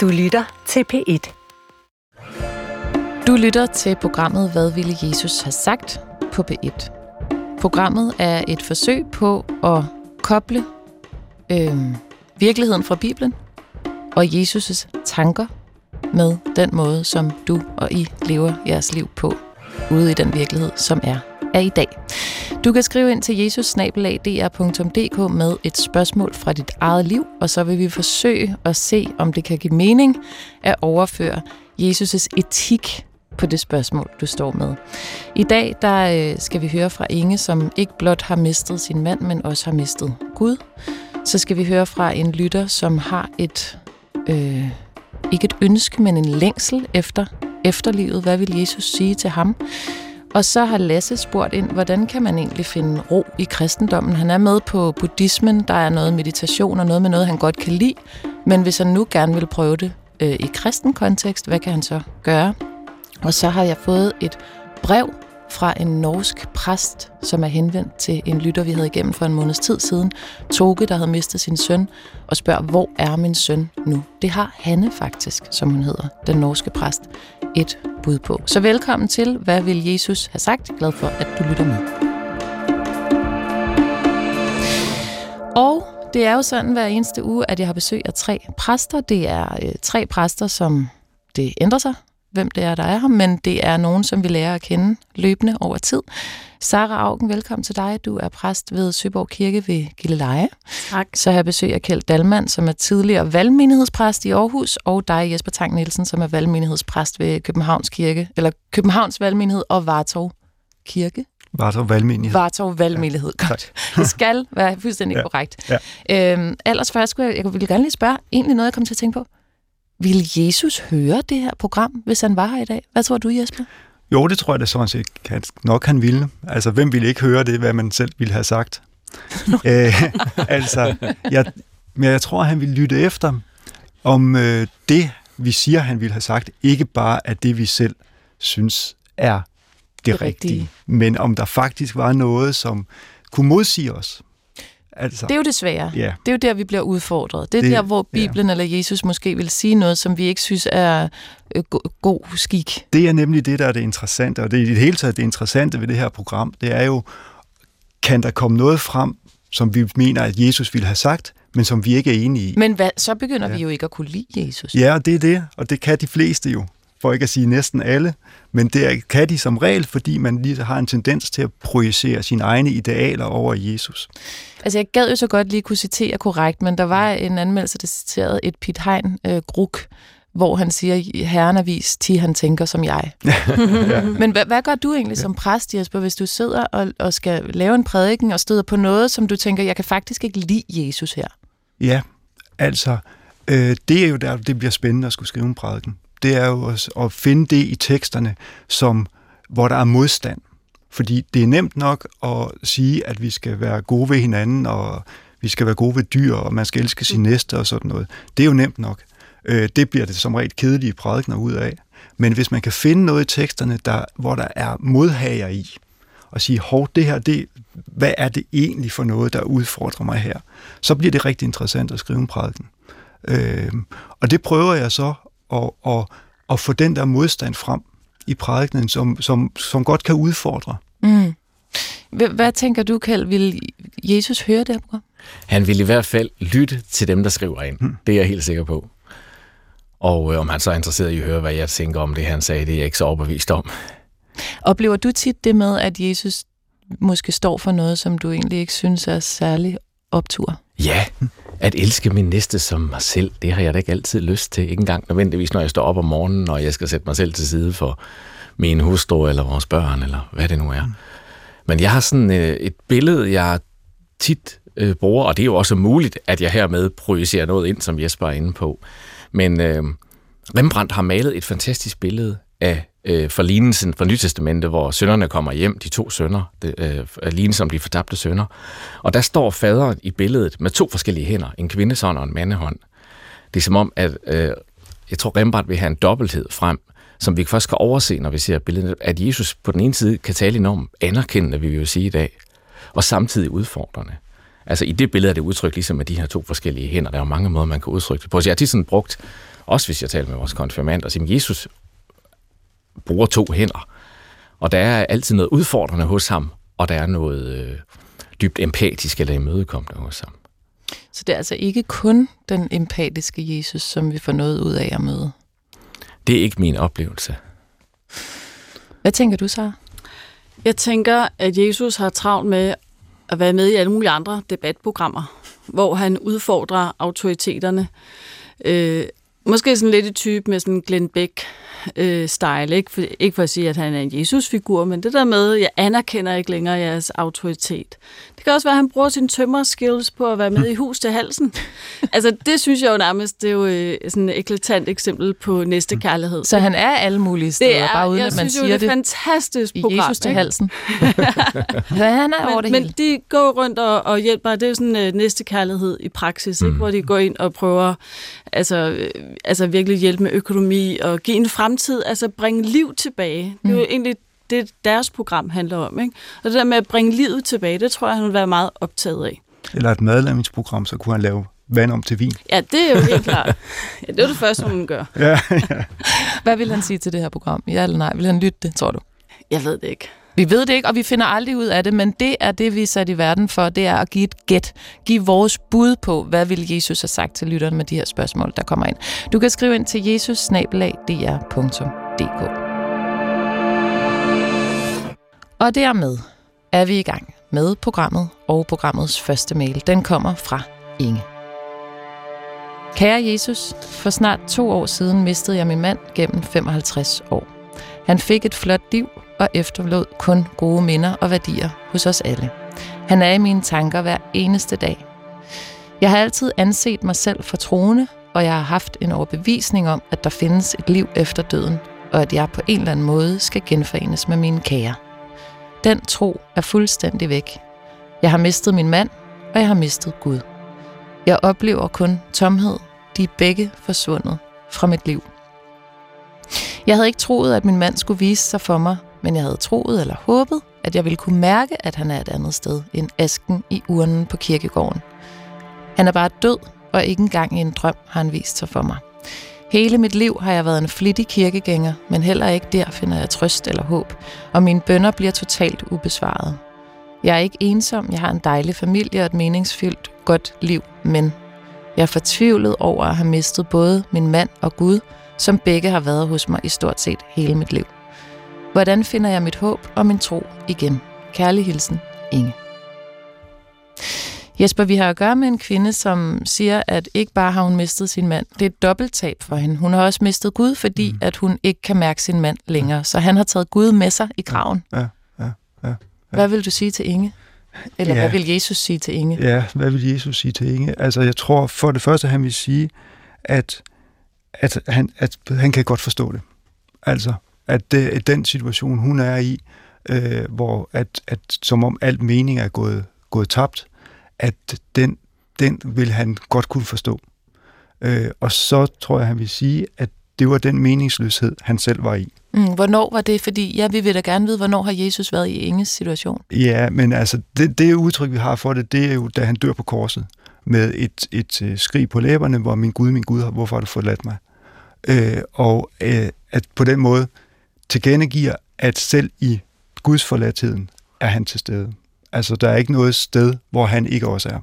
Du lytter til P1. Du lytter til programmet Hvad ville Jesus have sagt på P1. Programmet er et forsøg på at koble virkeligheden fra Bibelen og Jesus' tanker med den måde, som du og I lever jeres liv på ude i den virkelighed, som er i dag. Du kan skrive ind til jesus@dr.dk med et spørgsmål fra dit eget liv, og så vil vi forsøge at se, om det kan give mening at overføre Jesus' etik på det spørgsmål, du står med. I dag der skal vi høre fra Inge, som ikke blot har mistet sin mand, men også har mistet Gud. Så skal vi høre fra en lytter, som har et ikke et ønske, men en længsel efter efterlivet. Hvad vil Jesus sige til ham? Og så har Lasse spurgt ind, hvordan kan man egentlig finde ro i kristendommen? Han er med på buddhismen, der er noget meditation og noget med noget, han godt kan lide. Men hvis han nu gerne vil prøve det i kristen kontekst, hvad kan han så gøre? Og så har jeg fået et brev fra en norsk præst, som er henvendt til en lytter, vi havde igennem for en måneds tid siden. Toke, der havde mistet sin søn, og spørger, hvor er min søn nu? Det har Hanne faktisk, som hun hedder, den norske præst, et bud på. Så velkommen til, hvad vil Jesus have sagt? Glad for, at du lytter med. Og det er jo sådan hver eneste uge, at jeg har besøg af tre præster. Det er tre præster, som det ændrer sig, hvem det er, der er her, men det er nogen, som vi lærer at kende løbende over tid. Sarah Auken, velkommen til dig. Du er præst ved Søborg Kirke ved Gilleleje. Tak. Så har jeg besøg af Keld Dahlmann, som er tidligere valgmenighedspræst i Aarhus, og dig, Jesper Tang Nielsen, som er valgmenighedspræst ved Københavns Kirke, eller Københavns Valgmenighed og Vartov Kirke. Vartov Valgmenighed. Vartov Valgmenighed, ja, godt. Det skal være fuldstændig korrekt. Ja. Ellers først skulle jeg ville gerne lige spørge, egentlig noget, jeg kom til at tænke på. Vil Jesus høre det her program, hvis han var her i dag? Hvad tror du, Jesper? Jo, det tror jeg da sådan set nok, han ville. Altså, hvem ville ikke høre det, hvad man selv ville have sagt? Jeg tror, han ville lytte efter, om det, vi siger, han ville have sagt, ikke bare er det, vi selv synes er det rigtige, men om der faktisk var noget, som kunne modsige os. Altså, det er jo det svære. Yeah. Det er jo der, vi bliver udfordret. Det er der, hvor Bibelen eller Jesus måske vil sige noget, som vi ikke synes er god skik. Det er nemlig det, der er det interessante, og det er i det hele taget det interessante ved det her program. Det er jo, kan der komme noget frem, som vi mener, at Jesus ville have sagt, men som vi ikke er enige i. Men hvad, så begynder vi jo ikke at kunne lide Jesus. Ja, og det er det, og det kan de fleste jo. For ikke at sige næsten alle, men det kan de som regel, fordi man lige har en tendens til at projicere sine egne idealer over Jesus. Altså jeg gad jo så godt lige kunne citere korrekt, men der var en anmeldelse, der citerede et Piet Hein gruk, hvor han siger, Herren er vis, ti han tænker som jeg. Men hvad gør du egentlig som præst, Jesper, hvis du sidder og skal lave en prædiken og støder på noget, som du tænker, jeg kan faktisk ikke lide Jesus her? Ja, altså det er jo der, det bliver spændende at skulle skrive en prædiken. Det er jo at finde det i teksterne, hvor der er modstand. Fordi det er nemt nok at sige, at vi skal være gode ved hinanden, og vi skal være gode ved dyr, og man skal elske sin næste og sådan noget. Det er jo nemt nok. Det bliver det som regel kedelige prædikener ud af. Men hvis man kan finde noget i teksterne, hvor der er modhager i, og sige, hov, det her, hvad er det egentlig for noget, der udfordrer mig her? Så bliver det rigtig interessant at skrive en prædiken. Og det prøver jeg så og få den der modstand frem i prædikenen, som godt kan udfordre. Mm. Hvad tænker du, Kjeld? Vil Jesus høre det her program? Han vil i hvert fald lytte til dem, der skriver ind. Mm. Det er jeg helt sikker på. Og om han så er interesseret i at høre, hvad jeg tænker om det, han sagde, det er jeg ikke så overbevist om. Oplever du tit det med, at Jesus måske står for noget, som du egentlig ikke synes er særlig optur? Ja, at elske min næste som mig selv, det har jeg da ikke altid lyst til. Ikke engang nødvendigvis, når jeg står op om morgenen, og jeg skal sætte mig selv til side for min hustru eller vores børn, eller hvad det nu er. Mm. Men jeg har sådan et billede, jeg tit bruger, og det er jo også muligt, at jeg hermed projicerer noget ind, som Jesper er inde på. Men Rembrandt har malet et fantastisk billede af forlignelsen fra Nytestamentet, hvor sønnerne kommer hjem, de to sønner, lignende som de fortabte sønner. Og der står faderen i billedet med to forskellige hænder, en kvindeshånd og en mandehånd. Det er som om, at jeg tror, Rembrandt vil have en dobbelthed frem, som vi først kan overse, når vi ser billedet, at Jesus på den ene side kan tale enormt anerkendende, vil vi jo sige i dag, og samtidig udfordrende. Altså i det billede er det udtrykt ligesom med de her to forskellige hænder. Der er jo mange måder, man kan udtrykke det på. Så jeg har tit sådan brugt Også hvis jeg taler med vores konfirmand og siger, at Jesus bruger to hænder. Og der er altid noget udfordrende hos ham, og der er noget dybt empatisk eller imødekommende hos ham. Så det er altså ikke kun den empatiske Jesus, som vi får noget ud af at møde? Det er ikke min oplevelse. Hvad tænker du så? Jeg tænker, at Jesus har travlt med at være med i alle mulige andre debatprogrammer, hvor han udfordrer autoriteterne. Måske sådan lidt i type med sådan Glenn Beck-style. Ikke for at sige, at han er en Jesus-figur, men det der med, at jeg anerkender ikke længere jeres autoritet. Det kan også være, at han bruger sine tømmerskills på at være med i Hus til halsen. Altså, det synes jeg jo nærmest, det er jo sådan et eklatant eksempel på næstekærlighed. Så han er alle mulige steder, det er, bare uden at man siger det. Jeg synes jo, det er et fantastisk program. I Jesus til halsen. Han er over det hele. Men de går rundt og hjælper. Det er jo sådan næstekærlighed i praksis, ikke? Hvor de går ind og prøver altså virkelig hjælpe med økonomi og give en fremtid, altså bringe liv tilbage. Det er jo egentlig det, deres program handler om, ikke? Og det der med at bringe livet tilbage, det tror jeg, han vil være meget optaget af. Eller et madlavningsprogram, så kunne han lave vand om til vin. Ja, det er jo helt klart. Ja, det er det første, man gør. Ja. Hvad vil han sige til det her program? Ja eller nej? Vil han lytte det, tror du? Jeg ved det ikke. Vi ved det ikke, og vi finder aldrig ud af det, men det er det, vi er sat i verden for, det er at give et gæt. Give vores bud på, hvad vil Jesus have sagt til lytterne med de her spørgsmål, der kommer ind. Du kan skrive ind til jesus@dr.dk. Og dermed er vi i gang med programmet og programmets første mail. Den kommer fra Inge. Kære Jesus, for snart 2 år siden mistede jeg min mand gennem 55 år. Han fik et flot liv og efterlod kun gode minder og værdier hos os alle. Han er i mine tanker hver eneste dag. Jeg har altid anset mig selv for troende, og jeg har haft en overbevisning om, at der findes et liv efter døden, og at jeg på en eller anden måde skal genforenes med mine kære. Den tro er fuldstændig væk. Jeg har mistet min mand, og jeg har mistet Gud. Jeg oplever kun tomhed. De er begge forsvundet fra mit liv. Jeg havde ikke troet, at min mand skulle vise sig for mig, men jeg havde troet eller håbet, at jeg ville kunne mærke, at han er et andet sted end asken i urnen på kirkegården. Han er bare død, og ikke engang i en drøm har han vist sig for mig. Hele mit liv har jeg været en flittig kirkegænger, men heller ikke der finder jeg trøst eller håb, og mine bønner bliver totalt ubesvaret. Jeg er ikke ensom, jeg har en dejlig familie og et meningsfyldt, godt liv, men jeg er fortvivlet over at have mistet både min mand og Gud, som begge har været hos mig i stort set hele mit liv. Hvordan finder jeg mit håb og min tro igen? Kærlig hilsen, Inge. Jesper, vi har at gøre med en kvinde, som siger, at ikke bare har hun mistet sin mand. Det er et dobbelttab for hende. Hun har også mistet Gud, fordi at hun ikke kan mærke sin mand længere. Så han har taget Gud med sig i graven. Ja. Hvad vil du sige til Inge? Eller hvad vil Jesus sige til Inge? Ja, hvad vil Jesus sige til Inge? Altså, jeg tror for det første, han vil sige, at han kan godt forstå det. Altså, at den situation, hun er i, hvor at som om alt mening er gået tabt, at den vil han godt kunne forstå. Og så tror jeg, han vil sige, at det var den meningsløshed, han selv var i. Hvornår var det? Fordi vi vil da gerne vide, hvornår har Jesus været i Inges situation? Ja, men altså, det udtryk, vi har for det, det er jo, da han dør på korset, med et skrig på læberne, hvor min Gud, hvorfor har du forladt mig? At på den måde tilkendegiver, at selv i Guds forladtheden er han til stede. Altså, der er ikke noget sted, hvor han ikke også er.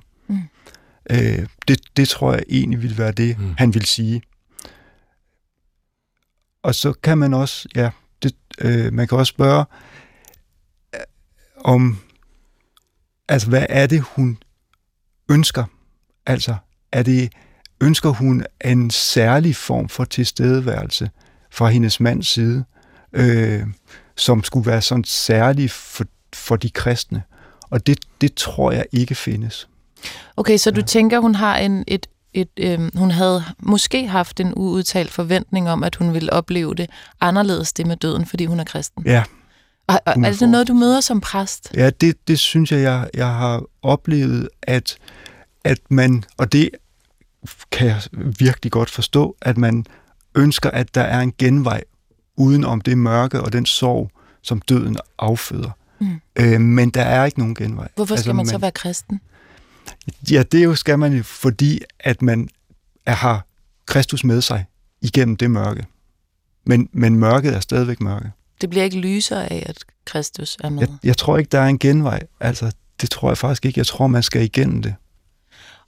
Det tror jeg egentlig ville være det, han vil sige. Og så kan man også, man kan også spørge om, altså, hvad er det, hun ønsker? Altså, ønsker hun en særlig form for tilstedeværelse fra hendes mands side, som skulle være sådan særlig for de kristne. Og det tror jeg ikke findes. Okay, så du tænker, hun har hun havde måske haft en uudtalt forventning om, at hun ville opleve det anderledes, det med døden, fordi hun er kristen. Ja. Og er det noget, du møder som præst? Ja, det synes jeg har oplevet, at man, og det kan jeg virkelig godt forstå, at man ønsker, at der er en genvej uden om det mørke og den sorg, som døden afføder. Men der er ikke nogen genvej. Hvorfor skal man så være kristen? Ja, det jo skal man, fordi at man har Kristus med sig igennem det mørke. Men mørket er stadigvæk mørke. Det bliver ikke lysere af, at Kristus er med. Jeg tror ikke, der er en genvej. Altså, det tror jeg faktisk ikke. Jeg tror, man skal igennem det.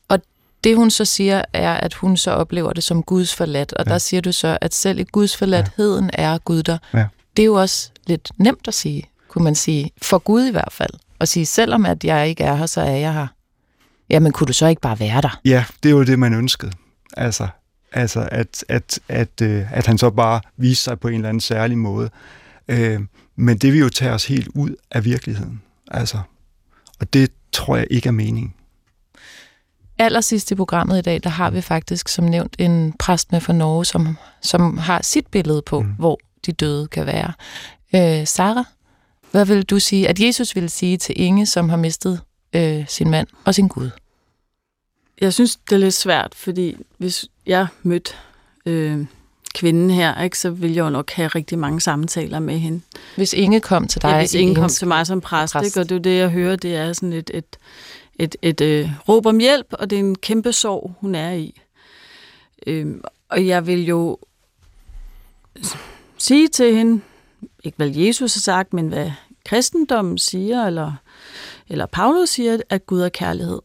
Og det, hun så siger, er, at hun så oplever det som Guds forladt. Og ja. Der siger du så, at selv i Guds forladtheden er Gud der. Ja. Det er jo også lidt nemt at sige, kunne man sige. For Gud i hvert fald. Og sige, selvom at jeg ikke er her, så er jeg her. Jamen, kunne du så ikke bare være der? Ja, det er jo det, man ønskede. Altså at han så bare viste sig på en eller anden særlig måde. Men det vil jo tage os helt ud af virkeligheden. Altså, og det tror jeg ikke er meningen. Allersidst i programmet i dag, der har vi faktisk som nævnt en præst med fra Norge, som har sit billede på, hvor de døde kan være. Sarah, hvad vil du sige, at Jesus ville sige til Inge, som har mistet sin mand og sin Gud? Jeg synes, det er lidt svært, fordi hvis jeg mødte kvinden her, ikke, så ville jeg jo nok have rigtig mange samtaler med hende. Hvis Inge kom til dig? Ja, hvis Inge kom til mig som præst. Ikke, og det er det, jeg hører, det er sådan et råb om hjælp, og det er en kæmpe sorg, hun er i. Og jeg vil jo sige til hende, ikke hvad Jesus har sagt, men hvad kristendommen siger, eller Paulus siger, at Gud er kærlighed.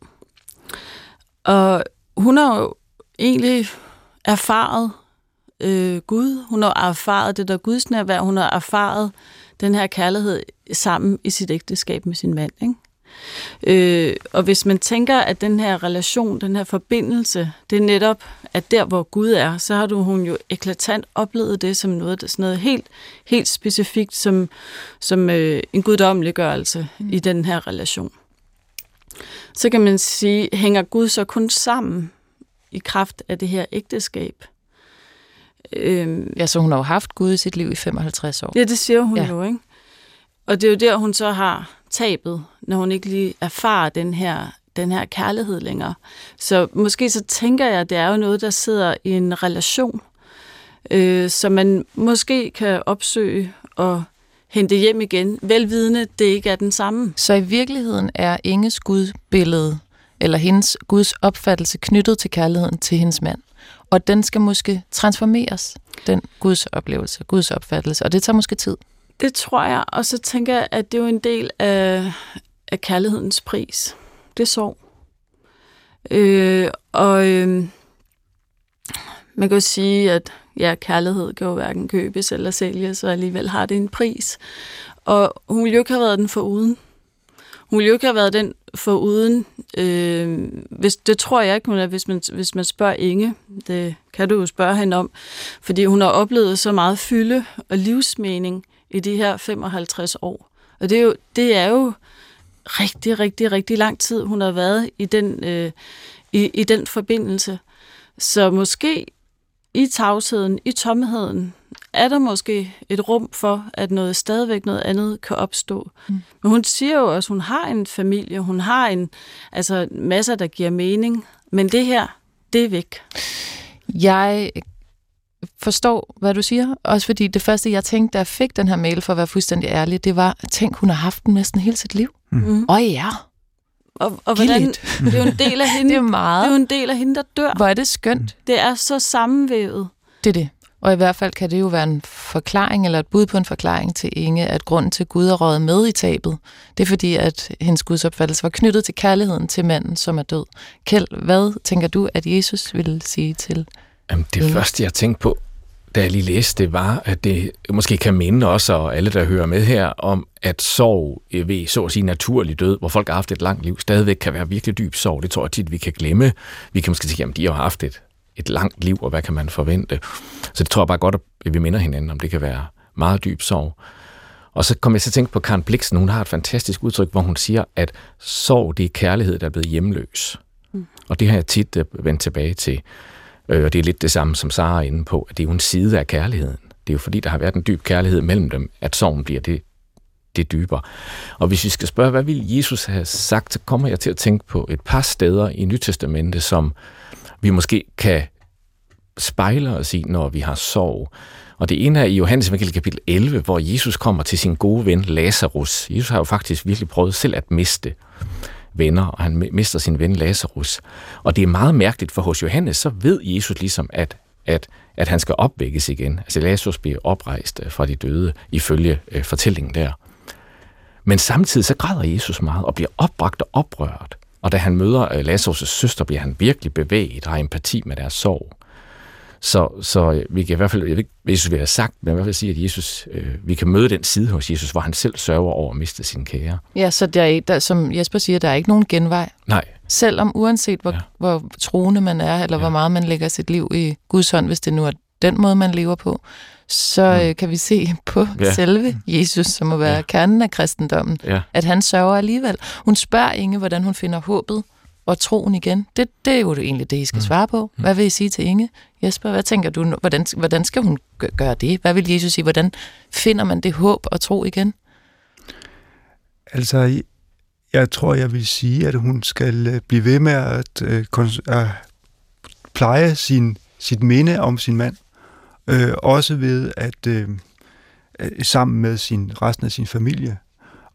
Og hun har jo egentlig erfaret Gud. Hun har erfaret det der Guds nærvær. Hun har erfaret den her kærlighed sammen i sit ægteskab med sin mand. Ikke? Og hvis man tænker, at den her relation, den her forbindelse, det er netop, at der hvor Gud er, så har hun jo eklatant oplevet det som noget helt, helt specifikt, som en guddommeliggørelse i den her relation. Så kan man sige, hænger Gud så kun sammen i kraft af det her ægteskab? Så hun har jo haft Gud i sit liv i 55 år. Ja, det siger hun jo, ikke? Og det er jo der, hun så har tabet, når hun ikke lige erfarer den her kærlighed længere. Så måske så tænker jeg, at det er jo noget, der sidder i en relation, som man måske kan opsøge og hente hjem igen, velvidende, det ikke er den samme. Så i virkeligheden er Inges gudbillede, eller hendes Guds opfattelse, knyttet til kærligheden til hendes mand. Og den skal måske transformeres, den Guds oplevelse, Guds opfattelse, og det tager måske tid. Det tror jeg, og så tænker jeg, at det er jo en del af kærlighedens pris. Det er sorg. Man kan jo sige, at kærlighed kan jo hverken købes eller sælges, og alligevel har det en pris. Og hun ville jo ikke have været den foruden. Hun ville jo ikke have været den foruden. Det tror jeg ikke, at hvis man spørger Inge, det kan du jo spørge hende om, fordi hun har oplevet så meget fylde og livsmening i de her 55 år. Og det er jo rigtig, rigtig, rigtig lang tid, hun har været i den forbindelse. Så måske i tavsheden, i tomheden, er der måske et rum for, at noget andet kan opstå. Mm. Men hun siger jo også, at hun har en familie, hun har masser, der giver mening, men det her, det er væk. Jeg forstår, hvad du siger, også fordi det første, jeg tænkte, da jeg fik den her mail, for at være fuldstændig ærlig, det var, tænk, hun har haft den næsten hele sit liv. Og hvordan, det er jo en del af hende. Det er jo en del af hende, der dør. Hvor er det skønt. Det er så sammenvævet. Det er det. Og i hvert fald kan det jo være en forklaring, eller et bud på en forklaring til Inge, at grunden til Gud er røget med i tabet, det er fordi, at hendes gudsopfattelse var knyttet til kærligheden til manden, som er død. Keld, hvad tænker du, at Jesus ville sige til? Jamen, det første, jeg tænkte på, da jeg lige læste, det var, at det måske kan minde os og alle, der hører med her, om at sorg ved, så at sige, naturlig død, hvor folk har haft et langt liv, stadigvæk kan være virkelig dyb sorg. Det tror jeg tit, vi kan glemme. Vi kan måske sige, jamen, de har haft et langt liv, og hvad kan man forvente? Så det tror jeg bare godt, at vi minder hinanden om, det kan være meget dyb sorg. Og så kom jeg til at tænke på Karen Blixen. Hun har et fantastisk udtryk, hvor hun siger, at sorg, det er kærlighed, der er blevet hjemløs. Mm. Og det har jeg tit vendt tilbage til. Og det er lidt det samme, som Sarah er inde på, at det er jo en side af kærligheden. Det er jo fordi, der har været en dyb kærlighed mellem dem, at sorgen bliver det dybere. Og hvis vi skal spørge, hvad ville Jesus have sagt, så kommer jeg til at tænke på et par steder i Nytestamentet, som vi måske kan spejle os i, når vi har sorg. Og det ene er i Johannes evangeliet kapitel 11, hvor Jesus kommer til sin gode ven Lazarus. Jesus har jo faktisk virkelig prøvet selv at miste venner, og han mister sin ven Lazarus. Og det er meget mærkeligt, for hos Johannes, så ved Jesus ligesom, at at han skal opvækkes igen. Altså Lazarus bliver oprejst fra de døde, ifølge fortællingen der. Men samtidig så græder Jesus meget og bliver opbragt og oprørt. Og da han møder Lazarus' søster, bliver han virkelig bevæget og har empati med deres sorg. Så vi kan i hvert fald, jeg ved ikke, hvad Jesus vil have sagt, men i hvert fald sige, at Jesus, vi kan møde den side hos Jesus, hvor han selv sørger over at miste sine kære. Ja, så der, som Jesper siger, der er ikke nogen genvej. Nej. Selvom uanset hvor troende man er, eller hvor meget man lægger sit liv i Guds hånd, hvis det nu er den måde, man lever på, så kan vi se på selve Jesus, som må være kernen af kristendommen, at han sørger alligevel. Hun spørger Inge, hvordan hun finder håbet og troen igen. Det er jo egentlig det, I skal svare på. Hvad vil I sige til Inge? Jesper, hvad tænker du? Hvordan skal hun gøre det? Hvad vil Jesus sige? Hvordan finder man det håb og tro igen? Altså, jeg tror, jeg vil sige, at hun skal blive ved med at pleje sit minde om sin mand. Også ved at sammen med resten af sin familie.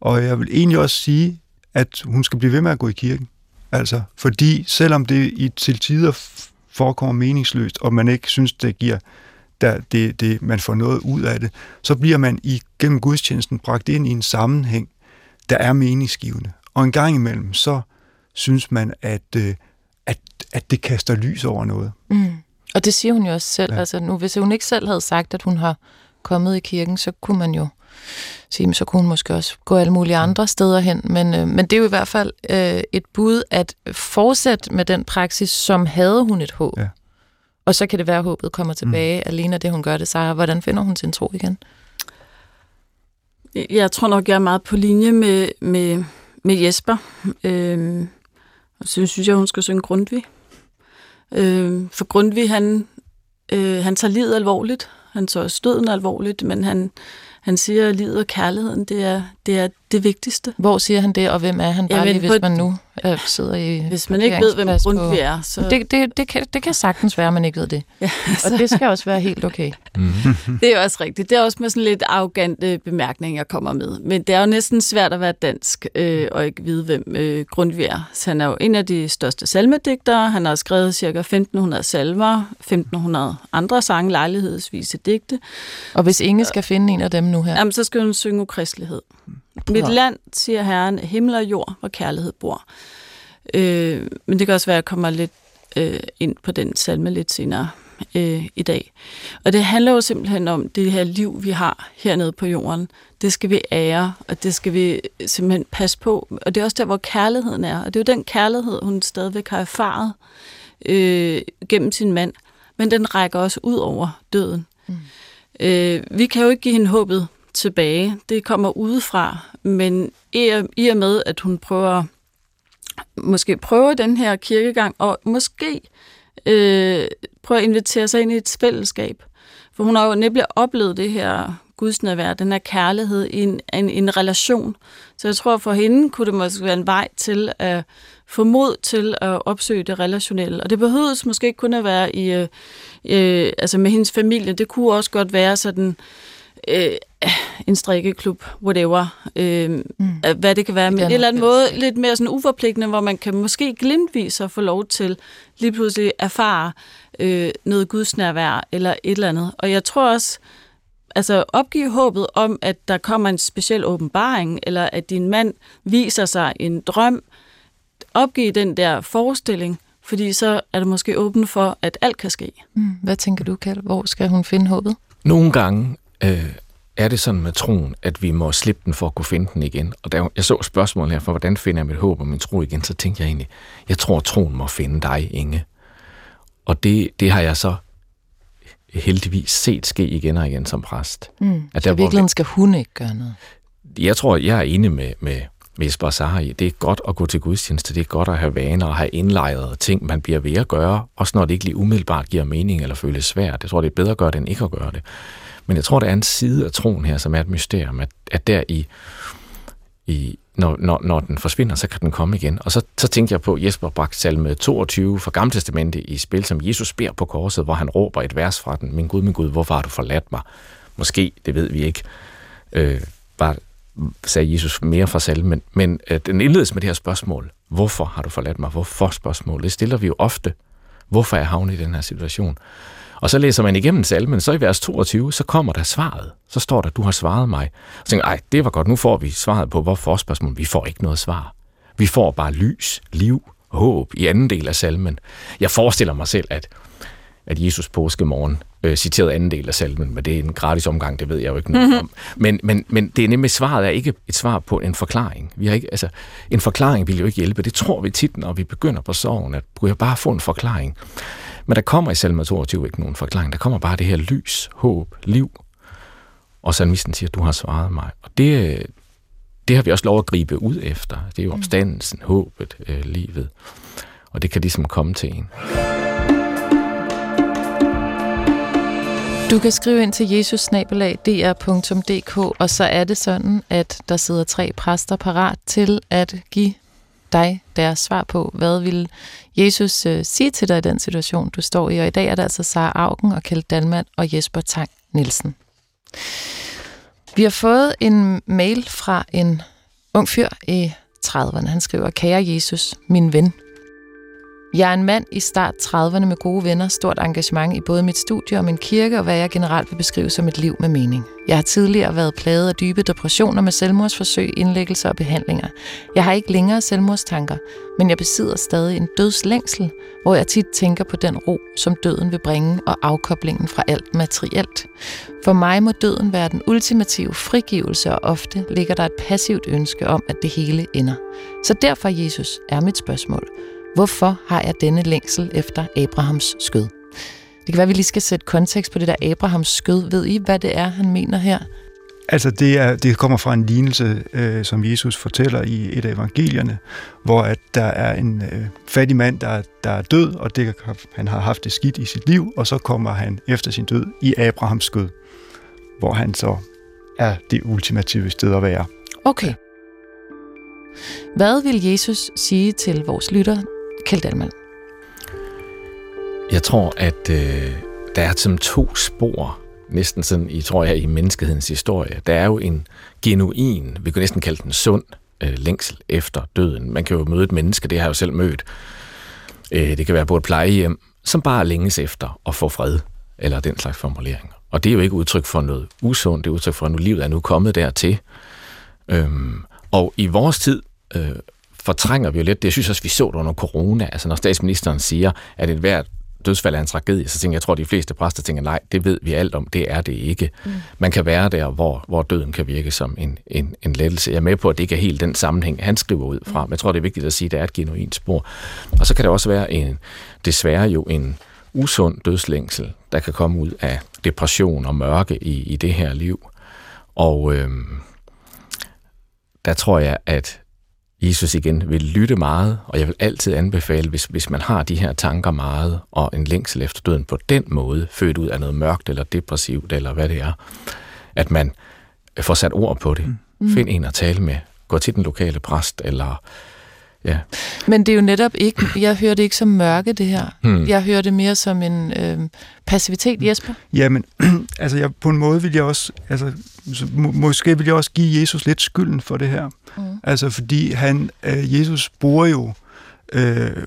Og jeg vil egentlig også sige, at hun skal blive ved med at gå i kirken. Altså, fordi selvom det til tider forekommer meningsløst, og man ikke synes, det giver, man får noget ud af det, så bliver man gennem gudstjenesten bragt ind i en sammenhæng, der er meningsgivende. Og en gang imellem, så synes man, at det kaster lys over noget. Mm. Og det siger hun jo også selv. Ja. Altså, nu, hvis hun ikke selv havde sagt, at hun har kommet i kirken, så kunne man jo sige, så kunne hun måske også gå alle mulige andre steder hen. Men det er jo i hvert fald et bud at fortsætte med den praksis, som havde hun et håb. Ja. Og så kan det være, at håbet kommer tilbage alene af det, hun gør det. Sarah, hvordan finder hun sin tro igen? Jeg tror nok, jeg er meget på linje med Jesper. Og så synes jeg, hun skal synge Grundtvig. For Grundtvig, han tager livet alvorligt. Han tager støden alvorligt, men han siger, at livet og kærligheden, det er det vigtigste. Hvor siger han det, og hvem er han bare lige, hvis man nu sidder i... Hvis man ikke ved, hvem Grundtvig er, så... Det kan sagtens være, at man ikke ved det. Ja, altså. Og det skal også være helt okay. Det er også rigtigt. Det er også med sådan lidt arrogante bemærkninger, jeg kommer med. Men det er jo næsten svært at være dansk og ikke vide, hvem Grundtvig er. Så han er jo en af de største salmedigtere. Han har skrevet ca. 1.500 salmer, 1.500 andre sange, lejlighedsvise digte. Og hvis Inge skal finde en af dem nu her... Jamen, så skal hun synge Ukristelighed. Mit land, siger Herren, himmel og jord, hvor kærlighed bor. Men det kan også være, at jeg kommer lidt ind på den salme lidt senere i dag. Og det handler jo simpelthen om det her liv, vi har hernede på jorden. Det skal vi ære, og det skal vi simpelthen passe på. Og det er også der, hvor kærligheden er. Og det er jo den kærlighed, hun stadigvæk har erfaret gennem sin mand. Men den rækker også ud over døden. Mm. Vi kan jo ikke give hende håbet tilbage. Det kommer udefra, men i og med, at hun prøver den her kirkegang, og måske prøver at invitere sig ind i et fællesskab. For hun har jo nemlig oplevet det her gudsnærvær, den her kærlighed i en relation. Så jeg tror, for hende kunne det måske være en vej til at få mod til at opsøge det relationelle. Og det behøves måske ikke kun at være altså med hendes familie. Det kunne også godt være sådan... en strikkeklub, whatever, hvad det kan være, men en eller anden måde, lidt mere sådan uforpligtende, hvor man kan måske glimtvis få lov til lige pludselig erfare noget gudsnærvær eller et eller andet. Og jeg tror også, altså opgive håbet om, at der kommer en speciel åbenbaring, eller at din mand viser sig en drøm, opgive den der forestilling, fordi så er det måske åben for, at alt kan ske. Mm. Hvad tænker du, Keld? Hvor skal hun finde håbet? Nogle gange er det sådan med troen, at vi må slippe den for at kunne finde den igen? Og da jeg så spørgsmålet her for, hvordan finder jeg mit håb og min tro igen, så tænkte jeg egentlig, jeg tror, at troen må finde dig, Inge. Og det har jeg så heldigvis set ske igen og igen som præst. At der, så virkelig skal hun ikke gøre noget? Jeg tror, jeg er enig med Jesper og Sarah i, det er godt at gå til gudstjeneste, det er godt at have vaner og have indlejrede ting, man bliver ved at gøre, også når det ikke lige umiddelbart giver mening eller føles svært. Jeg tror, det er bedre at gøre det, end ikke at gøre det. Men jeg tror, der er en side af troen her, som er et mysterium, at der når den forsvinder, så kan den komme igen. Og så tænkte jeg på, Jesper bragte salme 22 fra Gamle Testamente i spil, som Jesus beder på korset, hvor han råber et vers fra den. Min Gud, min Gud, hvorfor har du forladt mig? Måske, det ved vi ikke, sagde Jesus mere fra salmen. Men den indledes med det her spørgsmål. Hvorfor har du forladt mig? Hvorfor spørgsmålet? Det stiller vi jo ofte. Hvorfor er jeg havnet i den her situation? Og så læser man igennem salmen, så i vers 22, så kommer der svaret. Så står der, du har svaret mig. Så tænker jeg, ej, det var godt, nu får vi svaret på, hvorfor spørgsmålet. Vi får ikke noget svar. Vi får bare lys, liv, håb i anden del af salmen. Jeg forestiller mig selv, at Jesus påskemorgen citerede anden del af salmen, men det er en gratis omgang, det ved jeg jo ikke noget om. Men det er nemlig, svaret er ikke et svar på en forklaring. Vi har ikke, altså, en forklaring vil jo ikke hjælpe. Det tror vi tit, når vi begynder på sorgen, at vi bare får en forklaring. Men der kommer i salme 22 ikke nogen forklaring. Der kommer bare det her lys, håb, liv. Og salmisten siger, du har svaret mig. Og det har vi også lov at gribe ud efter. Det er jo opstandelsen, håbet, livet. Og det kan ligesom komme til en. Du kan skrive ind til jesus@dr.dk, og så er det sådan, at der sidder 3 præster parat til at give dig deres svar på, hvad vil Jesus sige til dig i den situation, du står i. Og i dag er det altså Sarah Auken og Keld Dahlmann og Jesper Tang Nielsen. Vi har fået en mail fra en ung fyr i 30'erne. Han skriver, kære Jesus, min ven. Jeg er en mand i start 30'erne med gode venner, stort engagement i både mit studie og min kirke, og hvad jeg generelt vil beskrive som et liv med mening. Jeg har tidligere været plaget af dybe depressioner med selvmordsforsøg, indlæggelser og behandlinger. Jeg har ikke længere selvmordstanker, men jeg besidder stadig en dødslængsel, hvor jeg tit tænker på den ro, som døden vil bringe, og afkoblingen fra alt materielt. For mig må døden være den ultimative frigivelse, og ofte ligger der et passivt ønske om, at det hele ender. Så derfor, Jesus, er mit spørgsmål. Hvorfor har jeg denne længsel efter Abrahams skød? Det kan være, vi lige skal sætte kontekst på det der Abrahams skød. Ved I, hvad det er, han mener her? Altså, det kommer fra en lignelse, som Jesus fortæller i et af evangelierne, hvor at der er en fattig mand, der er død, og han har haft det skidt i sit liv, og så kommer han efter sin død i Abrahams skød, hvor han så er det ultimative sted at være. Okay. Hvad vil Jesus sige til vores lytter, Keld Dahlmann? Jeg tror, at der er som 2 spor, næsten sådan, i menneskehedens historie. Der er jo en genuin, vi kan næsten kalde den sund, længsel efter døden. Man kan jo møde et menneske, det har jeg jo selv mødt. Det kan være på et plejehjem, som bare længes efter at få fred, eller den slags formuleringer. Og det er jo ikke udtryk for noget usundt, det er udtryk for, at livet er nu kommet dertil. Og i vores tid fortrænger vi jo lidt det. Jeg synes også, vi så det under corona. Altså når statsministeren siger, at ethvert dødsfald er en tragedie, så tænker jeg, tror de fleste præster tænker, nej, det ved vi alt om, det er det ikke. Man kan være der, hvor døden kan virke som en lettelse. Jeg er med på, at det ikke er helt den sammenhæng, han skriver ud fra, men jeg tror, det er vigtigt at sige, at det er et genuint spor. Og så kan der også være desværre en usund dødslængsel, der kan komme ud af depression og mørke i det her liv. Og der tror jeg, at Jesus igen vil lytte meget, og jeg vil altid anbefale, hvis man har de her tanker meget, og en længsel efter døden på den måde, født ud af noget mørkt eller depressivt, eller hvad det er, at man får sat ord på det. Find en at tale med. Gå til den lokale præst, eller... Ja. Men det er jo netop ikke... Jeg hører det ikke som mørke, det her. Jeg hører det mere som en passivitet, Jesper. Jamen, altså på en måde vil jeg også... Altså, måske vil jeg også give Jesus lidt skylden for det her. Altså, fordi Jesus bruger jo...